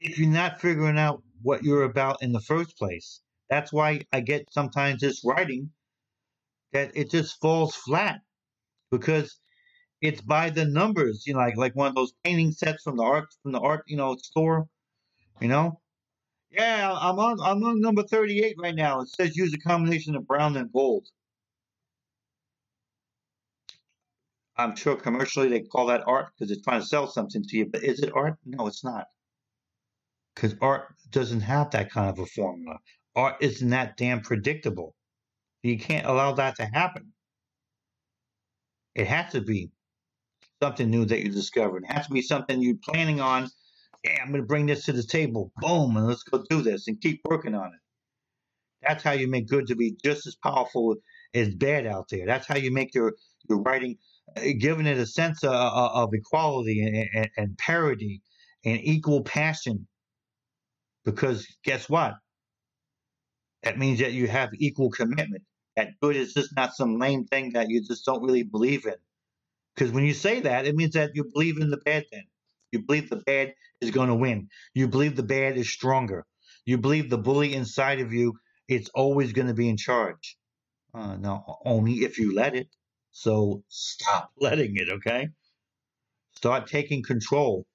if you're not figuring out what you're about in the first place. That's why I get sometimes this writing that it just falls flat, because it's by the numbers, you know, like like one of those painting sets from the art from the art, you know, store, you know. Yeah, I'm on I'm on number thirty-eight right now. It says use a combination of brown and gold. I'm sure commercially they call that art because it's trying to sell something to you, but is it art? No, it's not. Because art doesn't have that kind of a formula. Art isn't that damn predictable. You can't allow that to happen. It has to be something new that you discovered. It has to be something you're planning on. Yeah, I'm going to bring this to the table. Boom, and let's go do this and keep working on it. That's how you make good to be just as powerful as bad out there. That's how you make your, your writing, giving it a sense of, of equality and, and, and parity and equal passion. Because guess what? That means that you have equal commitment. That good is just not some lame thing that you just don't really believe in. Because when you say that, it means that you believe in the bad thing. You believe the bad is going to win. You believe the bad is stronger. You believe the bully inside of you, it's always going to be in charge. Uh, now, only if you let it. So stop letting it, okay? Start taking control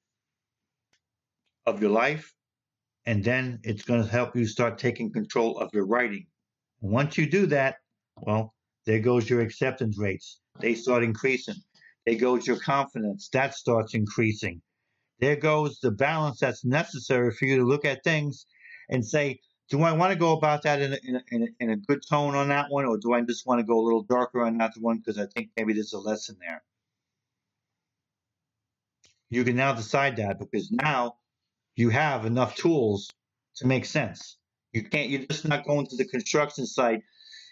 of your life, and then it's going to help you start taking control of your writing. Once you do that, well, there goes your acceptance rates. They start increasing. There goes your confidence. That starts increasing. There goes the balance that's necessary for you to look at things and say, do I want to go about that in a, in a, in a good tone on that one, or do I just want to go a little darker on that one because I think maybe there's a lesson there? You can now decide that because now you have enough tools to make sense. You can't, you're just not going to the construction site.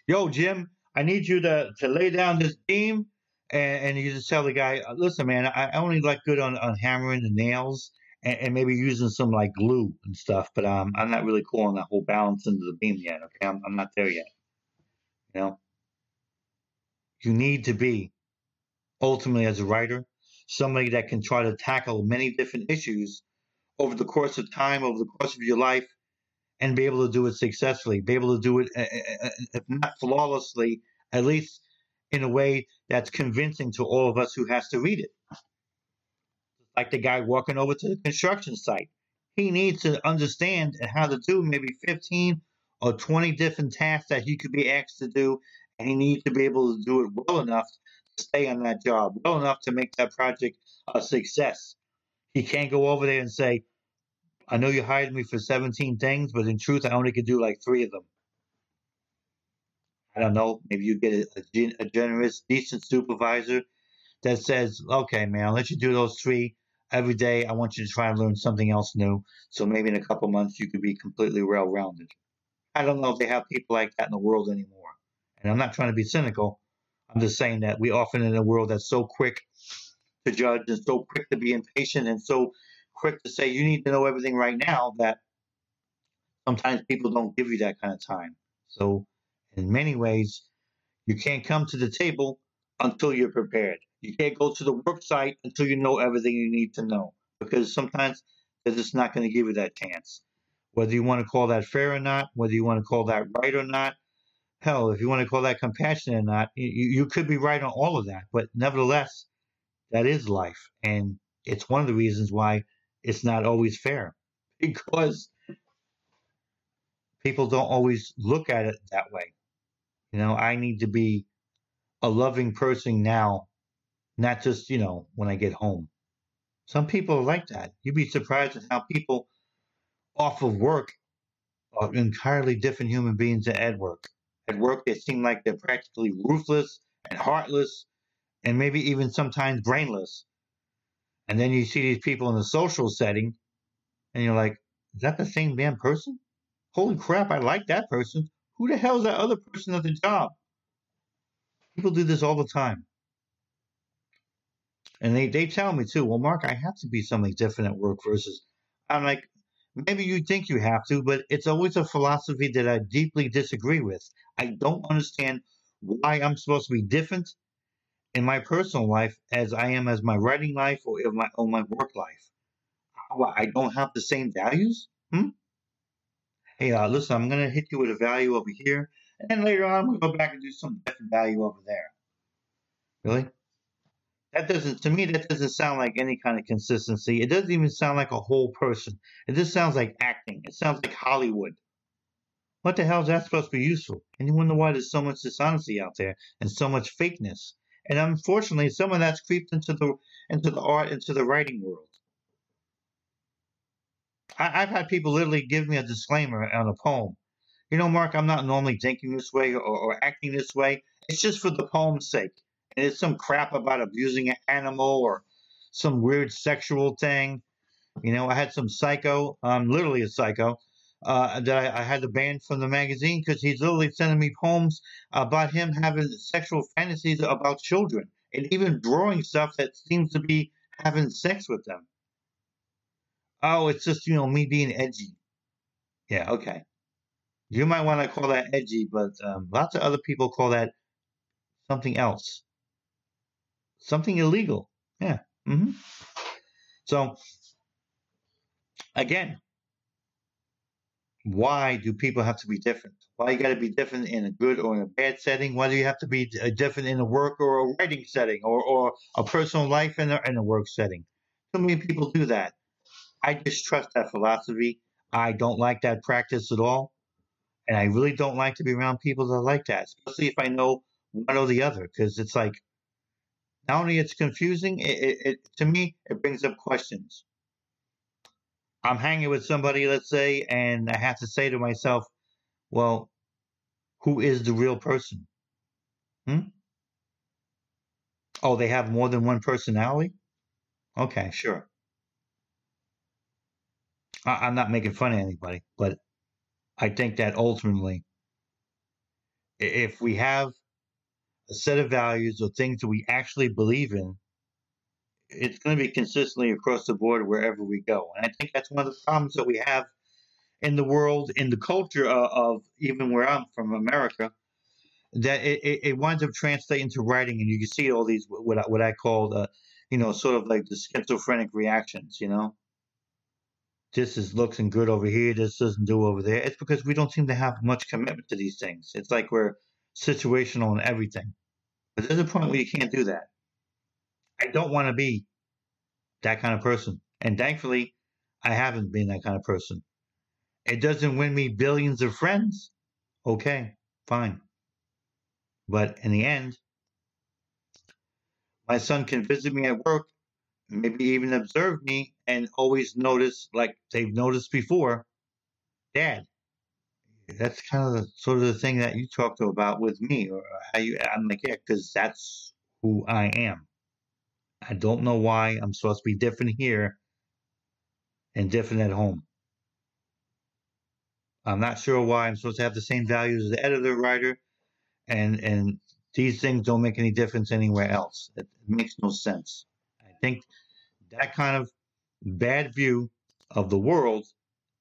Yo, Jim, I need you to, to lay down this beam. And, and you just tell the guy, listen, man, I, I only like good on, on hammering the nails and, and maybe using some like glue and stuff. But um, I'm not really cool on that whole balance into the beam yet. Okay, I'm, I'm not there yet. You know, you need to be ultimately as a writer, somebody that can try to tackle many different issues over the course of time, over the course of your life, and be able to do it successfully, be able to do it, if not flawlessly, at least in a way that's convincing to all of us who has to read it. Like the guy walking over to the construction site. He needs to understand how to do maybe fifteen or twenty different tasks that he could be asked to do, and he needs to be able to do it well enough to stay on that job, well enough to make that project a success. He can't go over there and say, I know you hired me for seventeen things, but in truth, I only could do like three of them. I don't know, maybe you get a, a generous, decent supervisor that says, okay, man, I'll let you do those three every day. I want you to try and learn something else new. So maybe in a couple months, you could be completely well-rounded. I don't know if they have people like that in the world anymore. And I'm not trying to be cynical. I'm just saying that we often in a world that's so quick to judge and so quick to be impatient and so quick to say you need to know everything right now that sometimes people don't give you that kind of time. So in many ways, you can't come to the table until you're prepared. You can't go to the work site until you know everything you need to know, because sometimes they're just not going to give you that chance. Whether you want to call that fair or not, whether you want to call that right or not, hell, if you want to call that compassionate or not, you, you could be right on all of that. But nevertheless, that is life. And it's one of the reasons why it's not always fair, because people don't always look at it that way. You know, I need to be a loving person now, not just, you know, when I get home. Some people are like that. You'd be surprised at how people off of work are entirely different human beings than at work. At work, they seem like they're practically ruthless and heartless and maybe even sometimes brainless. And then you see these people in a social setting and you're like, is that the same damn person? Holy crap, I like that person. Who the hell is that other person at the job? People do this all the time. And they, they tell me too, well, Mark, I have to be something different at work versus, I'm like, maybe you think you have to, but it's always a philosophy that I deeply disagree with. I don't understand why I'm supposed to be different in my personal life as I am as my writing life or in my, or my work life. I don't have the same values? Hmm? Hey, uh, listen, I'm going to hit you with a value over here, and then later on I'm going to go back and do some different value over there. Really? That doesn't, to me, that doesn't sound like any kind of consistency. It doesn't even sound like a whole person. It just sounds like acting. It sounds like Hollywood. What the hell is that supposed to be useful? And you wonder why there's so much dishonesty out there and so much fakeness. And unfortunately, some of that's creeped into the into the art, into the writing world. I've had people literally give me a disclaimer on a poem. You know, Mark, I'm not normally thinking this way or, or acting this way. It's just for the poem's sake. And it's some crap about abusing an animal or some weird sexual thing. You know, I had some psycho, um, literally a psycho, uh, that I, I had to ban from the magazine because he's literally sending me poems about him having sexual fantasies about children and even drawing stuff that seems to be having sex with them. Oh, it's just, you know, me being edgy. Yeah, okay. You might want to call that edgy, but um, lots of other people call that something else. Something illegal. Yeah. Mm-hmm. So, again, why do people have to be different? Why you got to be different in a good or in a bad setting? Why do you have to be different in a work or a writing setting or, or a personal life and a, and a work setting? So many people do that. I distrust that philosophy. I don't like that practice at all. And I really don't like to be around people that like that, especially if I know one or the other, because it's like, not only it's confusing, it, it, it to me, it brings up questions. I'm hanging with somebody, let's say, and I have to say to myself, well, who is the real person? Hmm? Oh, they have more than one personality? Okay, sure. I'm not making fun of anybody, but I think that ultimately, if we have a set of values or things that we actually believe in, it's going to be consistently across the board wherever we go. And I think that's one of the problems that we have in the world, in the culture of, of even where I'm from, America, that it, it, it winds up translating into writing. And you can see all these, what I, what I call, the, you know, sort of like the schizophrenic reactions, you know? This is looking good over here. This doesn't do over there. It's because we don't seem to have much commitment to these things. It's like we're situational in everything. But there's a point where you can't do that. I don't want to be that kind of person. And thankfully, I haven't been that kind of person. It doesn't win me billions of friends. Okay, fine. But in the end, my son can visit me at work, maybe even observe me, and always notice, like they've noticed before, Dad. That's kind of the, sort of the thing that you talked about with me, or how you. I'm like, yeah, because that's who I am. I don't know why I'm supposed to be different here and different at home. I'm not sure why I'm supposed to have the same values as the editor, writer, and and these things don't make any difference anywhere else. It makes no sense. I think that kind of bad view of the world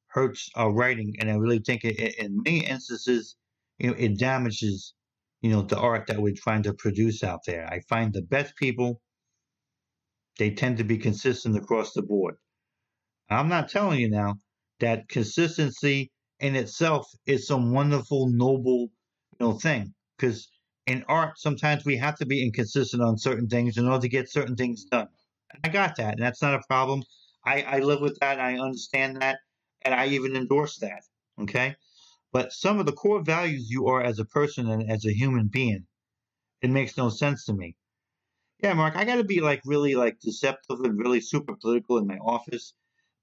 hurts our writing, and I really think it, it, in many instances, you know, it damages, you know, the art that we're trying to produce out there. I find the best people, they tend to be consistent across the board. I'm not telling you now that consistency in itself is some wonderful, noble, you know, thing, because in art sometimes we have to be inconsistent on certain things in order to get certain things done. I got that, and that's not a problem. I, I live with that, and I understand that, and I even endorse that, okay? But some of the core values you are as a person and as a human being, it makes no sense to me. Yeah, Mark, I got to be, like, really, like, deceptive and really super political in my office.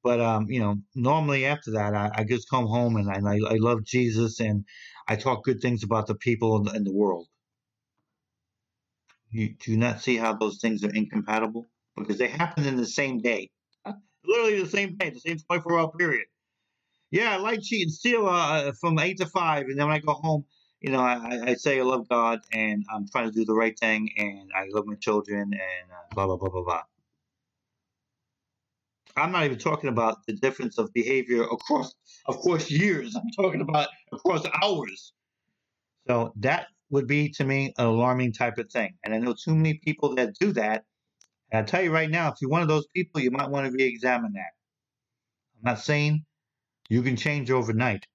But, um, you know, normally after that, I, I just come home, and I, I love Jesus, and I talk good things about the people in the, in the world. You do not see how those things are incompatible? Because they happen in the same day, literally the same day, the same twenty-four hour period. Yeah, I like, cheat, and steal uh, from eight to five, and then when I go home, you know, I, I say I love God and I'm trying to do the right thing and I love my children and blah blah blah blah blah. I'm not even talking about the difference of behavior across, of course, years. I'm talking about across hours. So that would be to me an alarming type of thing, and I know too many people that do that. And I tell you right now, if you're one of those people, you might want to re-examine that. I'm not saying you can change overnight,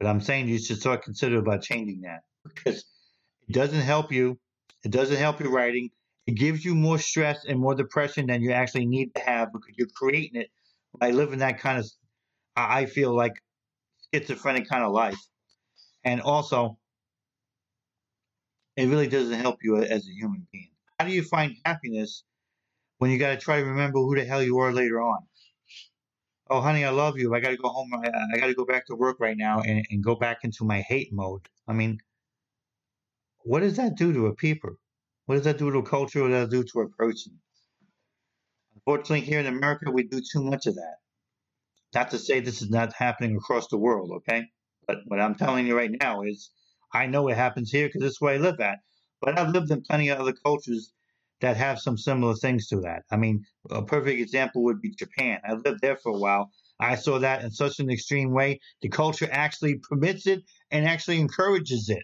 but I'm saying you should start considering about changing that, because it doesn't help you. It doesn't help your writing. It gives you more stress and more depression than you actually need to have, because you're creating it by living that kind of, I feel like, schizophrenic kind of life. And also, it really doesn't help you as a human being. How do you find happiness when you got to try to remember who the hell you are later on? Oh, honey, I love you. I got to go home. I, I got to go back to work right now and, and go back into my hate mode. I mean, what does that do to a peeper? What does that do to a culture? What does that do to a person? Unfortunately, here in America, we do too much of that. Not to say this is not happening across the world, okay? But what I'm telling you right now is I know it happens here because it's where I live at. But I've lived in plenty of other cultures that have some similar things to that. I mean, a perfect example would be Japan. I lived there for a while. I saw that in such an extreme way. The culture actually permits it and actually encourages it.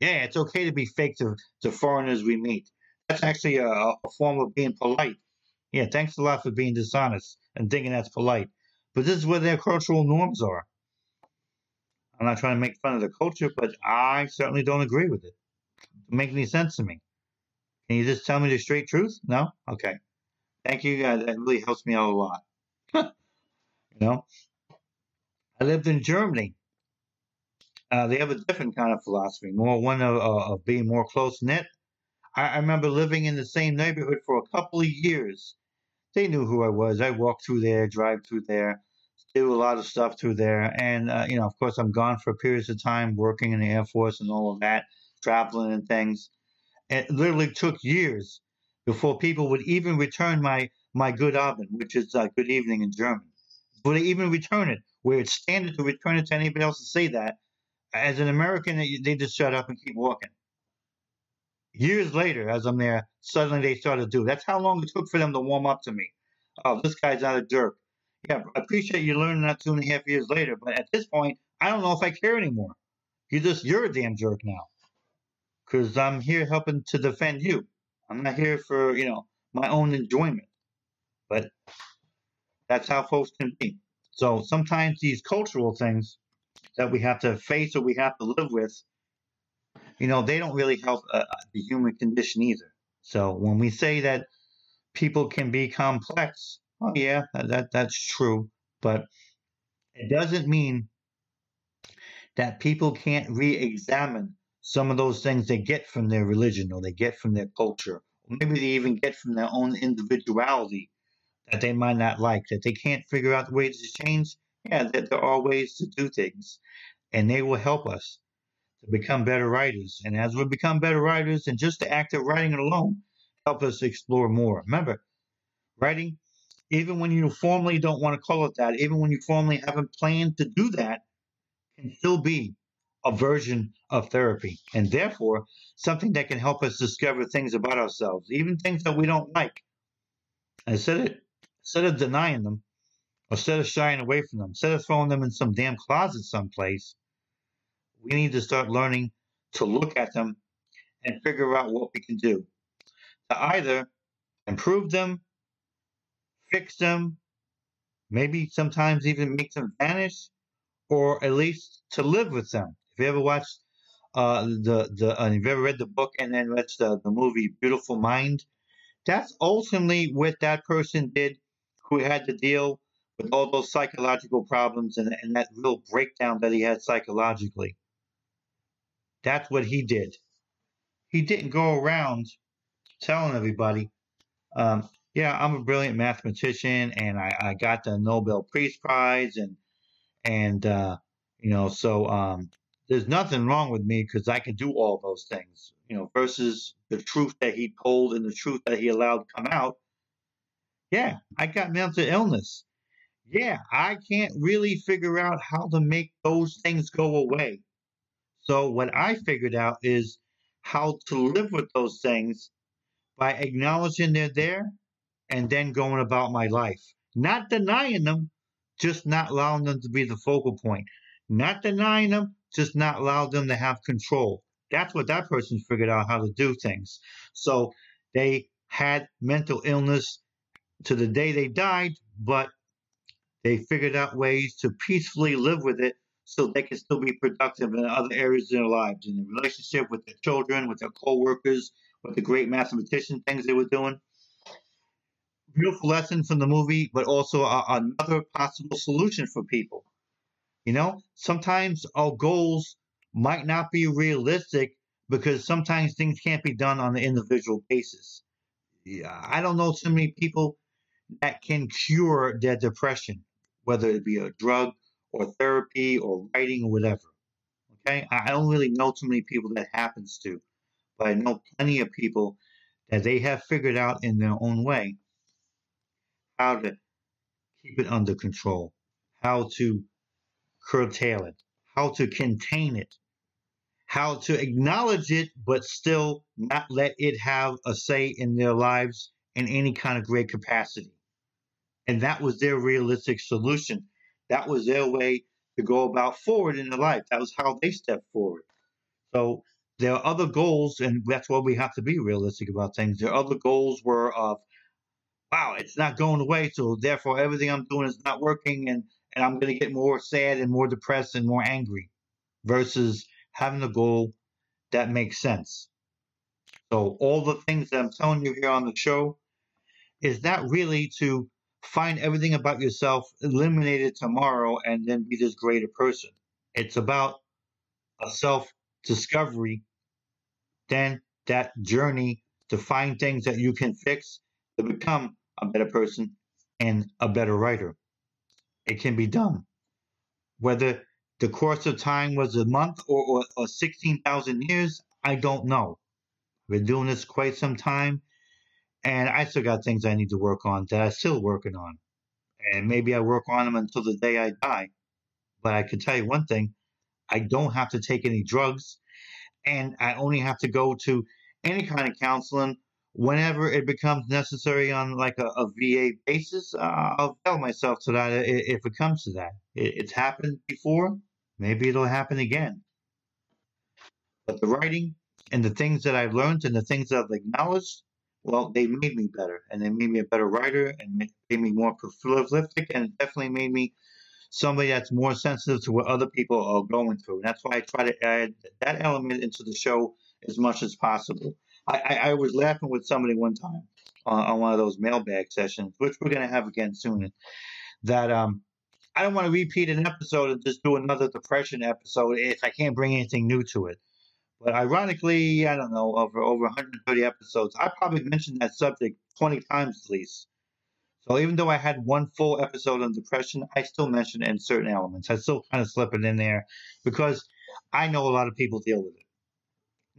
Yeah, it's okay to be fake to, to foreigners we meet. That's actually a, a form of being polite. Yeah, thanks a lot for being dishonest and thinking that's polite. But this is where their cultural norms are. I'm not trying to make fun of the culture, but I certainly don't agree with it. It makes any sense to me. Can you just tell me the straight truth? No? Okay. Thank you, guys. That really helps me out a lot. You know? I lived in Germany. Uh, they have a different kind of philosophy, more one of, uh, of being more close-knit. I, I remember living in the same neighborhood for a couple of years. They knew who I was. I walked through there, drive through there, do a lot of stuff through there. And, uh, you know, of course, I'm gone for periods of time working in the Air Force and all of that, traveling and things. It literally took years before people would even return my, my good Abend, which is uh, good evening in German. Would they even return it? Where it's standard to return it to anybody else to say that. As an American, they just shut up and keep walking. Years later, as I'm there, suddenly they started to do. That's how long it took for them to warm up to me. Oh, this guy's not a jerk. Yeah, I appreciate you learning that two and a half years later, but at this point, I don't know if I care anymore. You just, you're a damn jerk now. Because I'm here helping to defend you. I'm not here for, you know, my own enjoyment. But that's how folks can be. So sometimes these cultural things that we have to face or we have to live with, you know, they don't really help uh, the human condition either. So when we say that people can be complex, oh yeah, that that's true. But it doesn't mean that people can't re-examine some of those things they get from their religion or they get from their culture, or maybe they even get from their own individuality that they might not like, that they can't figure out ways to change. Yeah, that there are ways to do things, and they will help us to become better writers. And as we become better writers, and just the act of writing alone, help us explore more. Remember, writing, even when you formally don't want to call it that, even when you formally haven't planned to do that, can still be a version of therapy, and therefore something that can help us discover things about ourselves, even things that we don't like. Instead of, instead of denying them, or instead of shying away from them, instead of throwing them in some damn closet someplace, we need to start learning to look at them and figure out what we can do to either improve them, fix them, maybe sometimes even make them vanish, or at least to live with them. If you ever watched uh, the the, uh, if you ever read the book and then watched the, the movie Beautiful Mind, that's ultimately what that person did who had to deal with all those psychological problems and, and that real breakdown that he had psychologically. That's what he did. He didn't go around telling everybody, um, yeah, I'm a brilliant mathematician and I, I got the Nobel Peace Prize and, and uh, you know, so um, there's nothing wrong with me because I can do all those things, you know, versus the truth that he told and the truth that he allowed come out. Yeah, I got mental illness. Yeah, I can't really figure out how to make those things go away. So what I figured out is how to live with those things by acknowledging they're there and then going about my life. Not denying them, just not allowing them to be the focal point. Not denying them, just not allow them to have control. That's what that person figured out how to do things. So they had mental illness to the day they died, but they figured out ways to peacefully live with it so they can still be productive in other areas of their lives, in the relationship with their children, with their co-workers, with the great mathematician things they were doing. Beautiful lesson from the movie, but also a, another possible solution for people. You know, sometimes our goals might not be realistic because sometimes things can't be done on an individual basis. Yeah, I don't know too many people that can cure their depression, whether it be a drug or therapy or writing or whatever. Okay, I don't really know too many people that happens to, but I know plenty of people that they have figured out in their own way how to keep it under control, how to curtail it, how to contain it, how to acknowledge it, but still not let it have a say in their lives in any kind of great capacity. And that was their realistic solution. That was their way to go about forward in their life. That was how they stepped forward. So there are other goals, and that's why we have to be realistic about things. Their other goals were of, wow, it's not going away, so therefore everything I'm doing is not working, and, and I'm going to get more sad and more depressed and more angry, versus having a goal that makes sense. So all the things that I'm telling you here on the show is not really to find everything about yourself, eliminate it tomorrow, and then be this greater person. It's about a self-discovery, then that journey to find things that you can fix to become a better person and a better writer. It can be done. Whether the course of time was a month or, or, or sixteen thousand years, I don't know. I've been doing this quite some time. And I still got things I need to work on that I'm still working on. And maybe I work on them until the day I die. But I can tell you one thing, I don't have to take any drugs. And I only have to go to any kind of counseling whenever it becomes necessary on like a, a V A basis. Uh, I'll tell myself to that if it comes to that. It, it's happened before. Maybe it'll happen again. But the writing and the things that I've learned and the things that I've acknowledged, well, they made me better, and they made me a better writer, and made me more prolific, and definitely made me somebody that's more sensitive to what other people are going through. And that's why I try to add that element into the show as much as possible. I, I, I was laughing with somebody one time on, on one of those mailbag sessions, which we're going to have again soon, that um, I don't want to repeat an episode and just do another depression episode if I can't bring anything new to it. But ironically, I don't know, over over one hundred thirty episodes, I probably mentioned that subject twenty times at least. So even though I had one full episode on depression, I still mentioned it in certain elements. I still kind of slip it in there because I know a lot of people deal with it.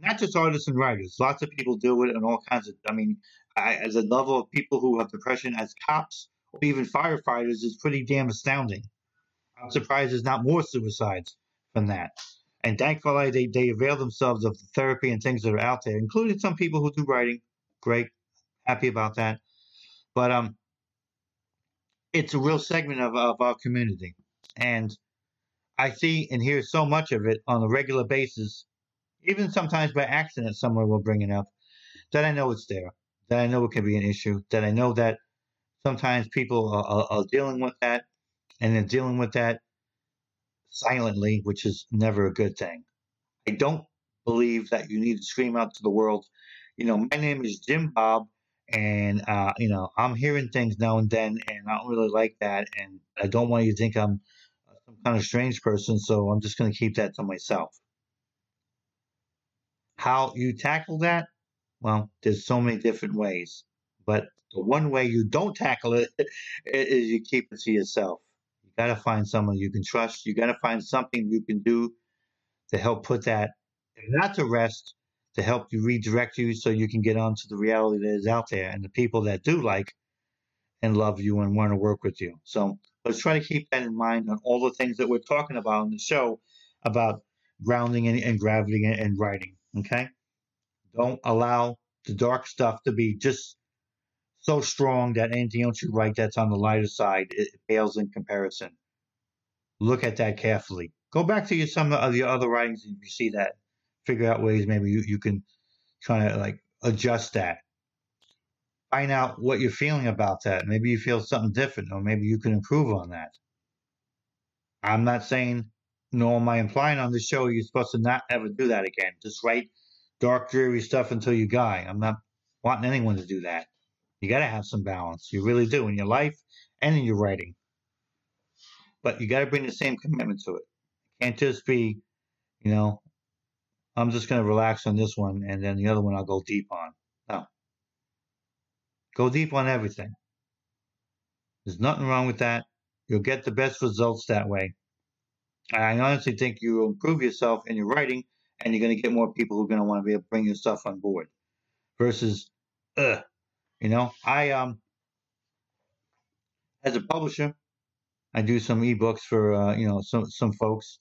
Not just artists and writers. Lots of people deal with it in all kinds of, I mean, I, as a level of people who have depression as cops or even firefighters is pretty damn astounding. I'm surprised there's not more suicides than that. And thankfully, they, they avail themselves of the therapy and things that are out there, including some people who do writing. Great. Happy about that. But um, it's a real segment of, of our community. And I see and hear so much of it on a regular basis, even sometimes by accident someone will bring it up, that I know it's there, that I know it can be an issue, that I know that sometimes people are, are, are dealing with that, and they're dealing with that silently, which is never a good thing. I don't believe that you need to scream out to the world, you know, my name is Jim Bob, and, uh, you know, I'm hearing things now and then, and I don't really like that, and I don't want you to think I'm some kind of strange person, so I'm just going to keep that to myself. How you tackle that? Well, there's so many different ways, but the one way you don't tackle it is you keep it to yourself. You got to find someone you can trust. You got to find something you can do to help put that, if not to rest, to help you redirect you so you can get on to the reality that is out there and the people that do like and love you and want to work with you. So let's try to keep that in mind on all the things that we're talking about on the show about grounding and, and gravity and, and writing. Okay? Don't allow the dark stuff to be just so strong that anything else you write that's on the lighter side, it pales in comparison. Look at that carefully. Go back to your, some of your other writings and you see that. Figure out ways maybe you, you can try to like adjust that. Find out what you're feeling about that. Maybe you feel something different, or maybe you can improve on that. I'm not saying, nor am I implying on this show you're supposed to not ever do that again. Just write dark, dreary stuff until you die. I'm not wanting anyone to do that. You got to have some balance. You really do in your life and in your writing. But you got to bring the same commitment to it. It can't just be, you know, I'm just going to relax on this one and then the other one I'll go deep on. No. Go deep on everything. There's nothing wrong with that. You'll get the best results that way. I honestly think you'll improve yourself in your writing and you're going to get more people who are going to want to be able to bring your stuff on board versus Ugh. You know, I, um, as a publisher, I do some ebooks for, uh, you know, some, some folks,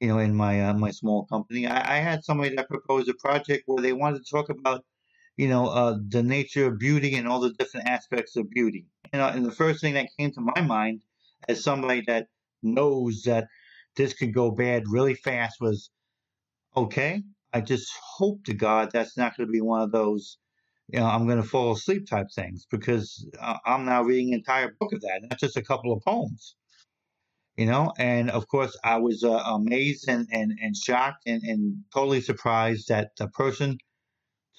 you know, in my, uh, my small company. I, I had somebody that proposed a project where they wanted to talk about, you know, uh, the nature of beauty and all the different aspects of beauty. You know, and the first thing that came to my mind as somebody that knows that this could go bad really fast was, okay, I just hope to God that's not going to be one of those, you know, I'm going to fall asleep type things, because uh, I'm now reading an entire book of that, not just a couple of poems, you know. And of course, I was uh, amazed and, and, and shocked and, and totally surprised that the person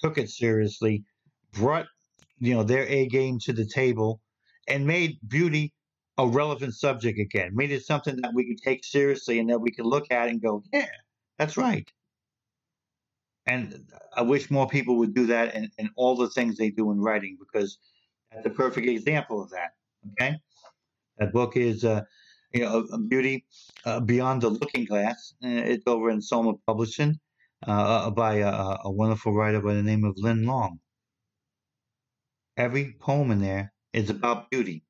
took it seriously, brought, you know, their A game to the table, and made beauty a relevant subject again, made it something that we could take seriously and that we could look at and go, yeah, that's right. And I wish more people would do that in, in all the things they do in writing, because that's a perfect example of that. Okay, that book is, uh, you know, Beauty uh, Beyond the Looking Glass. It's over in Soma Publishing uh, by a, a wonderful writer by the name of Lynn Long. Every poem in there is about beauty.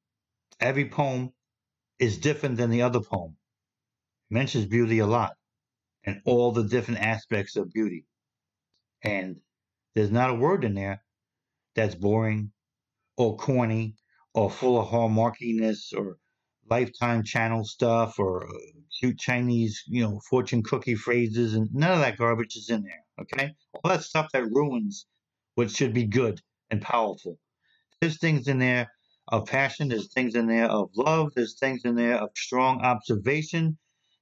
Every poem is different than the other poem. It mentions beauty a lot and all the different aspects of beauty. And there's not a word in there that's boring or corny or full of hallmarkiness or Lifetime Channel stuff or cute Chinese, you know, fortune cookie phrases, and none of that garbage is in there, okay? All that stuff that ruins what should be good and powerful. There's things in there of passion. There's things in there of love. There's things in there of strong observation.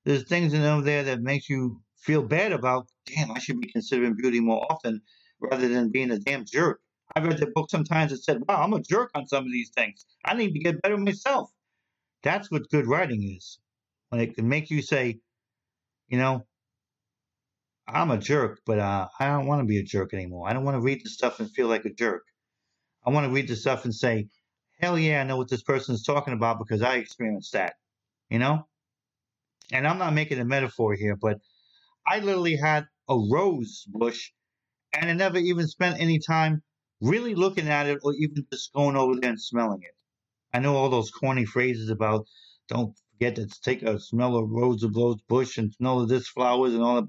There's things in there that makes you feel bad about, damn, I should be considering beauty more often rather than being a damn jerk. I read the book sometimes that said, wow, I'm a jerk on some of these things. I need to get better myself. That's what good writing is. When it can make you say, you know, I'm a jerk, but uh, I don't want to be a jerk anymore. I don't want to read the stuff and feel like a jerk. I want to read the stuff and say, hell yeah, I know what this person is talking about because I experienced that, you know? And I'm not making a metaphor here, but I literally had a rose bush and I never even spent any time really looking at it or even just going over there and smelling it. I know all those corny phrases about don't forget to take a smell of rose bush and smell of this flowers and all that,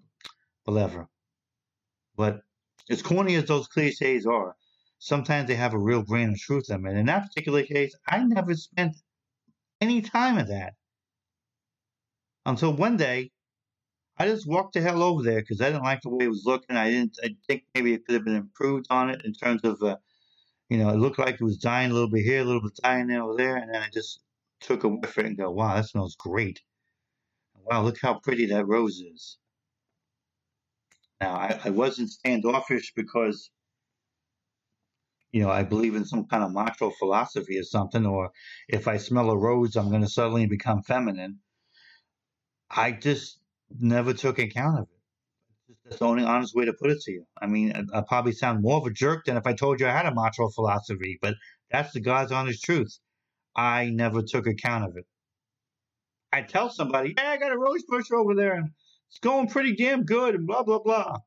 whatever. But as corny as those cliches are, sometimes they have a real grain of truth in them. And in that particular case, I never spent any time in that until one day. I just walked the hell over there because I didn't like the way it was looking. I didn't. I think maybe it could have been improved on it in terms of, uh, you know, it looked like it was dying a little bit here, a little bit dying there, over there. And then I just took a whiff of it and go, wow, that smells great. Wow, look how pretty that rose is. Now, I, I wasn't standoffish because, you know, I believe in some kind of macho philosophy or something, or if I smell a rose, I'm going to suddenly become feminine. I just never took account of it. That's the only honest way to put it to you. I mean, I, I probably sound more of a jerk than if I told you I had a macho philosophy, but that's the God's honest truth. I never took account of it. I tell somebody, hey, I got a rose bush over there, and it's going pretty damn good, and blah, blah, blah, and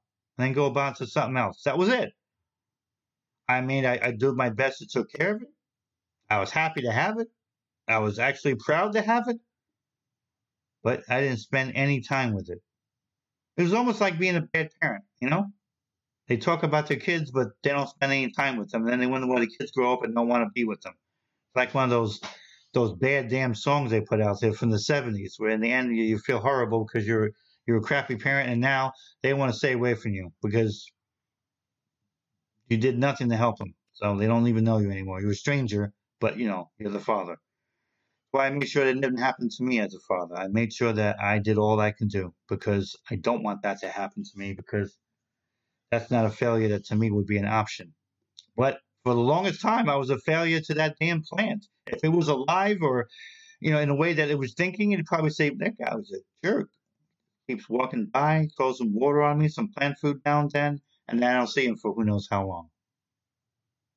then go about to something else. That was it. I mean, I, I did my best to take care of it. I was happy to have it. I was actually proud to have it. But I didn't spend any time with it. It was almost like being a bad parent, you know? They talk about their kids, but they don't spend any time with them. And then they wonder why the kids grow up and don't want to be with them. It's like one of those those bad damn songs they put out there from the seventies, where in the end you feel horrible because you're you're a crappy parent, and now they want to stay away from you because you did nothing to help them. So they don't even know you anymore. You're a stranger, but, you know, you're the father. Well, I made sure that didn't happen to me as a father. I made sure that I did all I can do because I don't want that to happen to me, because that's not a failure that to me would be an option. But for the longest time, I was a failure to that damn plant. If it was alive or, you know, in a way that it was thinking, it'd probably say, that guy was a jerk. Keeps walking by, throws some water on me, some plant food now and then, and then I don't see him for who knows how long.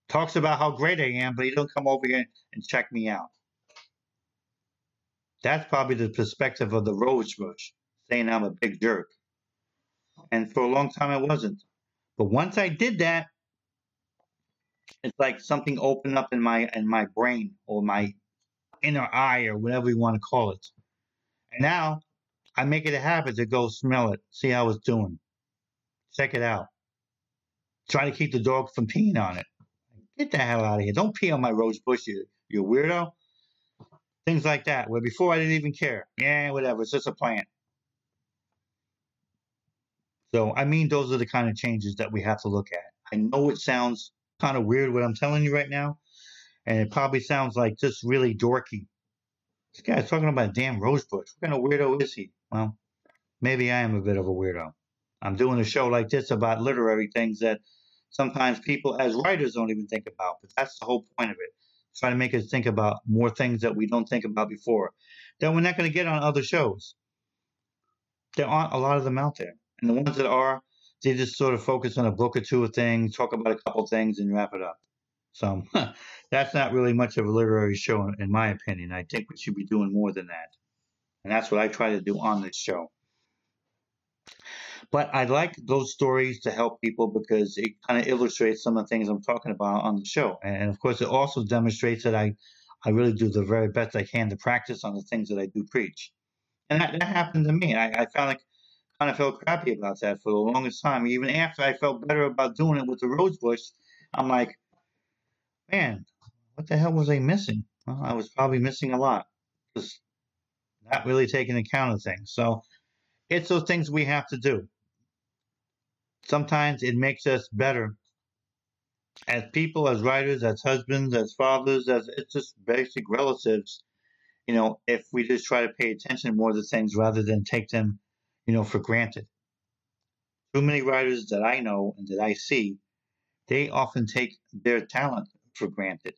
Talks about how great I am, but he don't come over here and check me out. That's probably the perspective of the rose bush, saying I'm a big jerk. And for a long time, I wasn't. But once I did that, it's like something opened up in my in my brain or my inner eye or whatever you want to call it. And now I make it a habit to go smell it, see how it's doing, check it out. Try to keep the dog from peeing on it. Get the hell out of here. Don't pee on my rose bush, you, you weirdo. Things like that, where before I didn't even care. Yeah, whatever, it's just a plant. So, I mean, those are the kind of changes that we have to look at. I know it sounds kind of weird what I'm telling you right now, and it probably sounds like just really dorky. This guy's talking about a damn rose bush. What kind of weirdo is he? Well, maybe I am a bit of a weirdo. I'm doing a show like this about literary things that sometimes people as writers don't even think about, but that's the whole point of it. Try to make us think about more things that we don't think about before that we're not going to get on other shows. There aren't a lot of them out there. And the ones that are, they just sort of focus on a book or two of things, talk about a couple things, and wrap it up. So that's not really much of a literary show, in my opinion. I think we should be doing more than that. And that's what I try to do on this show. But I like those stories to help people because it kind of illustrates some of the things I'm talking about on the show. And, of course, it also demonstrates that I, I really do the very best I can to practice on the things that I do preach. And that, that happened to me. I, I found like, kind of felt crappy about that for the longest time. Even after I felt better about doing it with the rose bush, I'm like, man, what the hell was I missing? Well, I was probably missing a lot. Just not really taking account of things. So it's those things we have to do. Sometimes it makes us better as people, as writers, as husbands, as fathers, as it's just basic relatives, you know, if we just try to pay attention more to things rather than take them, you know, for granted. Too many writers that I know and that I see, they often take their talent for granted.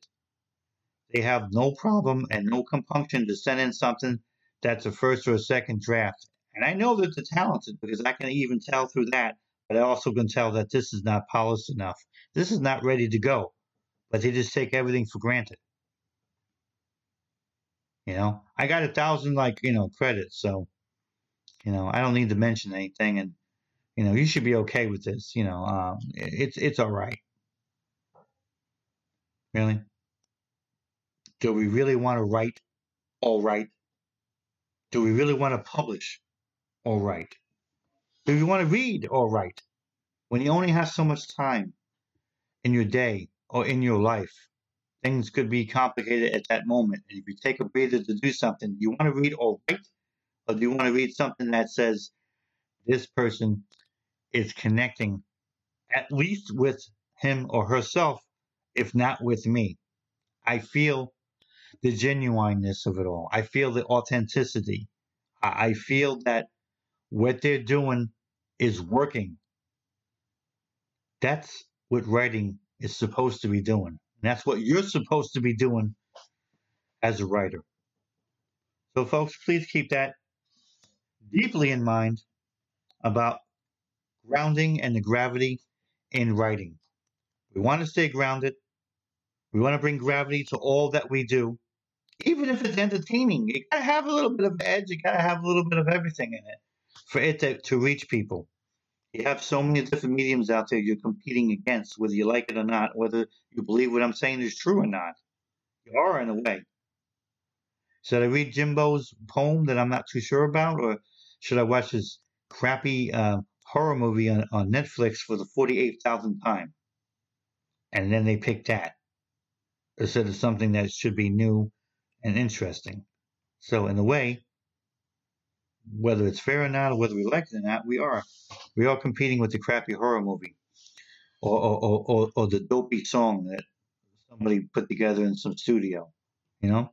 They have no problem and no compunction to send in something that's a first or a second draft. And I know that they're talented because I can even tell through that. But I also can tell that this is not polished enough. This is not ready to go. But they just take everything for granted. You know, I got a thousand, like, you know, credits. So, you know, I don't need to mention anything. And, you know, you should be okay with this. You know, um, it's it's all right. Really? Do we really want to write? All right. Do we really want to publish? All right. Do you want to read? All right. When you only have so much time in your day or in your life, things could be complicated at that moment. And if you take a breather to do something, do you want to read all right? Or do you want to read something that says this person is connecting at least with him or herself, if not with me? I feel the genuineness of it all. I feel the authenticity. I feel that what they're doing is working. That's what writing is supposed to be doing. And that's what you're supposed to be doing as a writer. So, folks, please keep that deeply in mind about grounding and the gravity in writing. We want to stay grounded. We want to bring gravity to all that we do. Even if it's entertaining, you got to have a little bit of edge. You got to have a little bit of everything in it. For it to, to reach people. You have so many different mediums out there you're competing against, whether you like it or not, whether you believe what I'm saying is true or not. You are, in a way. Should I read Jimbo's poem that I'm not too sure about, or should I watch this crappy uh, horror movie on, on Netflix for the forty-eight thousandth time? And then they pick that instead of something that should be new and interesting. So, in a way, whether it's fair or not, or whether we like it or not, we are. We are competing with the crappy horror movie or or, or, or the dopey song that somebody put together in some studio, you know?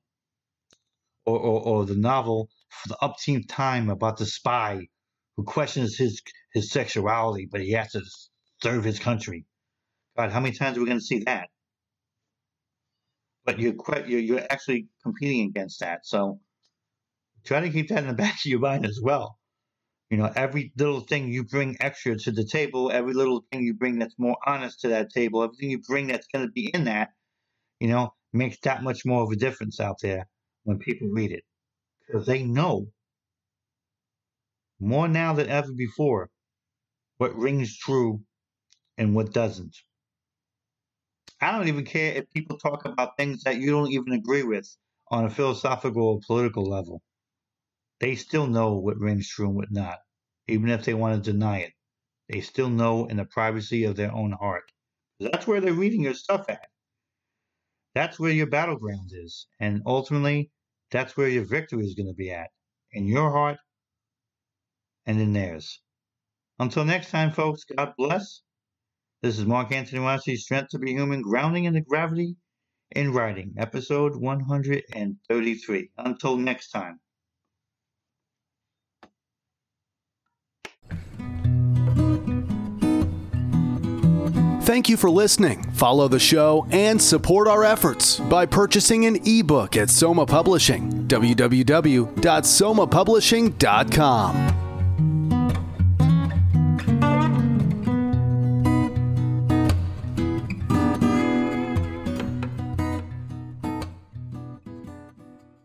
Or, or, or the novel for the upteenth time about the spy who questions his, his sexuality, but he has to serve his country. God, how many times are we going to see that? But you're, you're, you're actually competing against that, so try to keep that in the back of your mind as well. You know, every little thing you bring extra to the table, every little thing you bring that's more honest to that table, everything you bring that's going to be in that, you know, makes that much more of a difference out there when people read it. Because they know, more now than ever before, what rings true and what doesn't. I don't even care if people talk about things that you don't even agree with on a philosophical or political level. They still know what rings true and what not, even if they want to deny it. They still know in the privacy of their own heart. That's where they're reading your stuff at. That's where your battleground is. And ultimately, that's where your victory is going to be at, in your heart and in theirs. Until next time, folks, God bless. This is Mark Anthony Rossi, Strength to be Human, Grounding in the Gravity in Writing, episode one hundred thirty-three. Until next time. Thank you for listening. Follow the show and support our efforts by purchasing an ebook at Soma Publishing, w w w dot soma publishing dot com.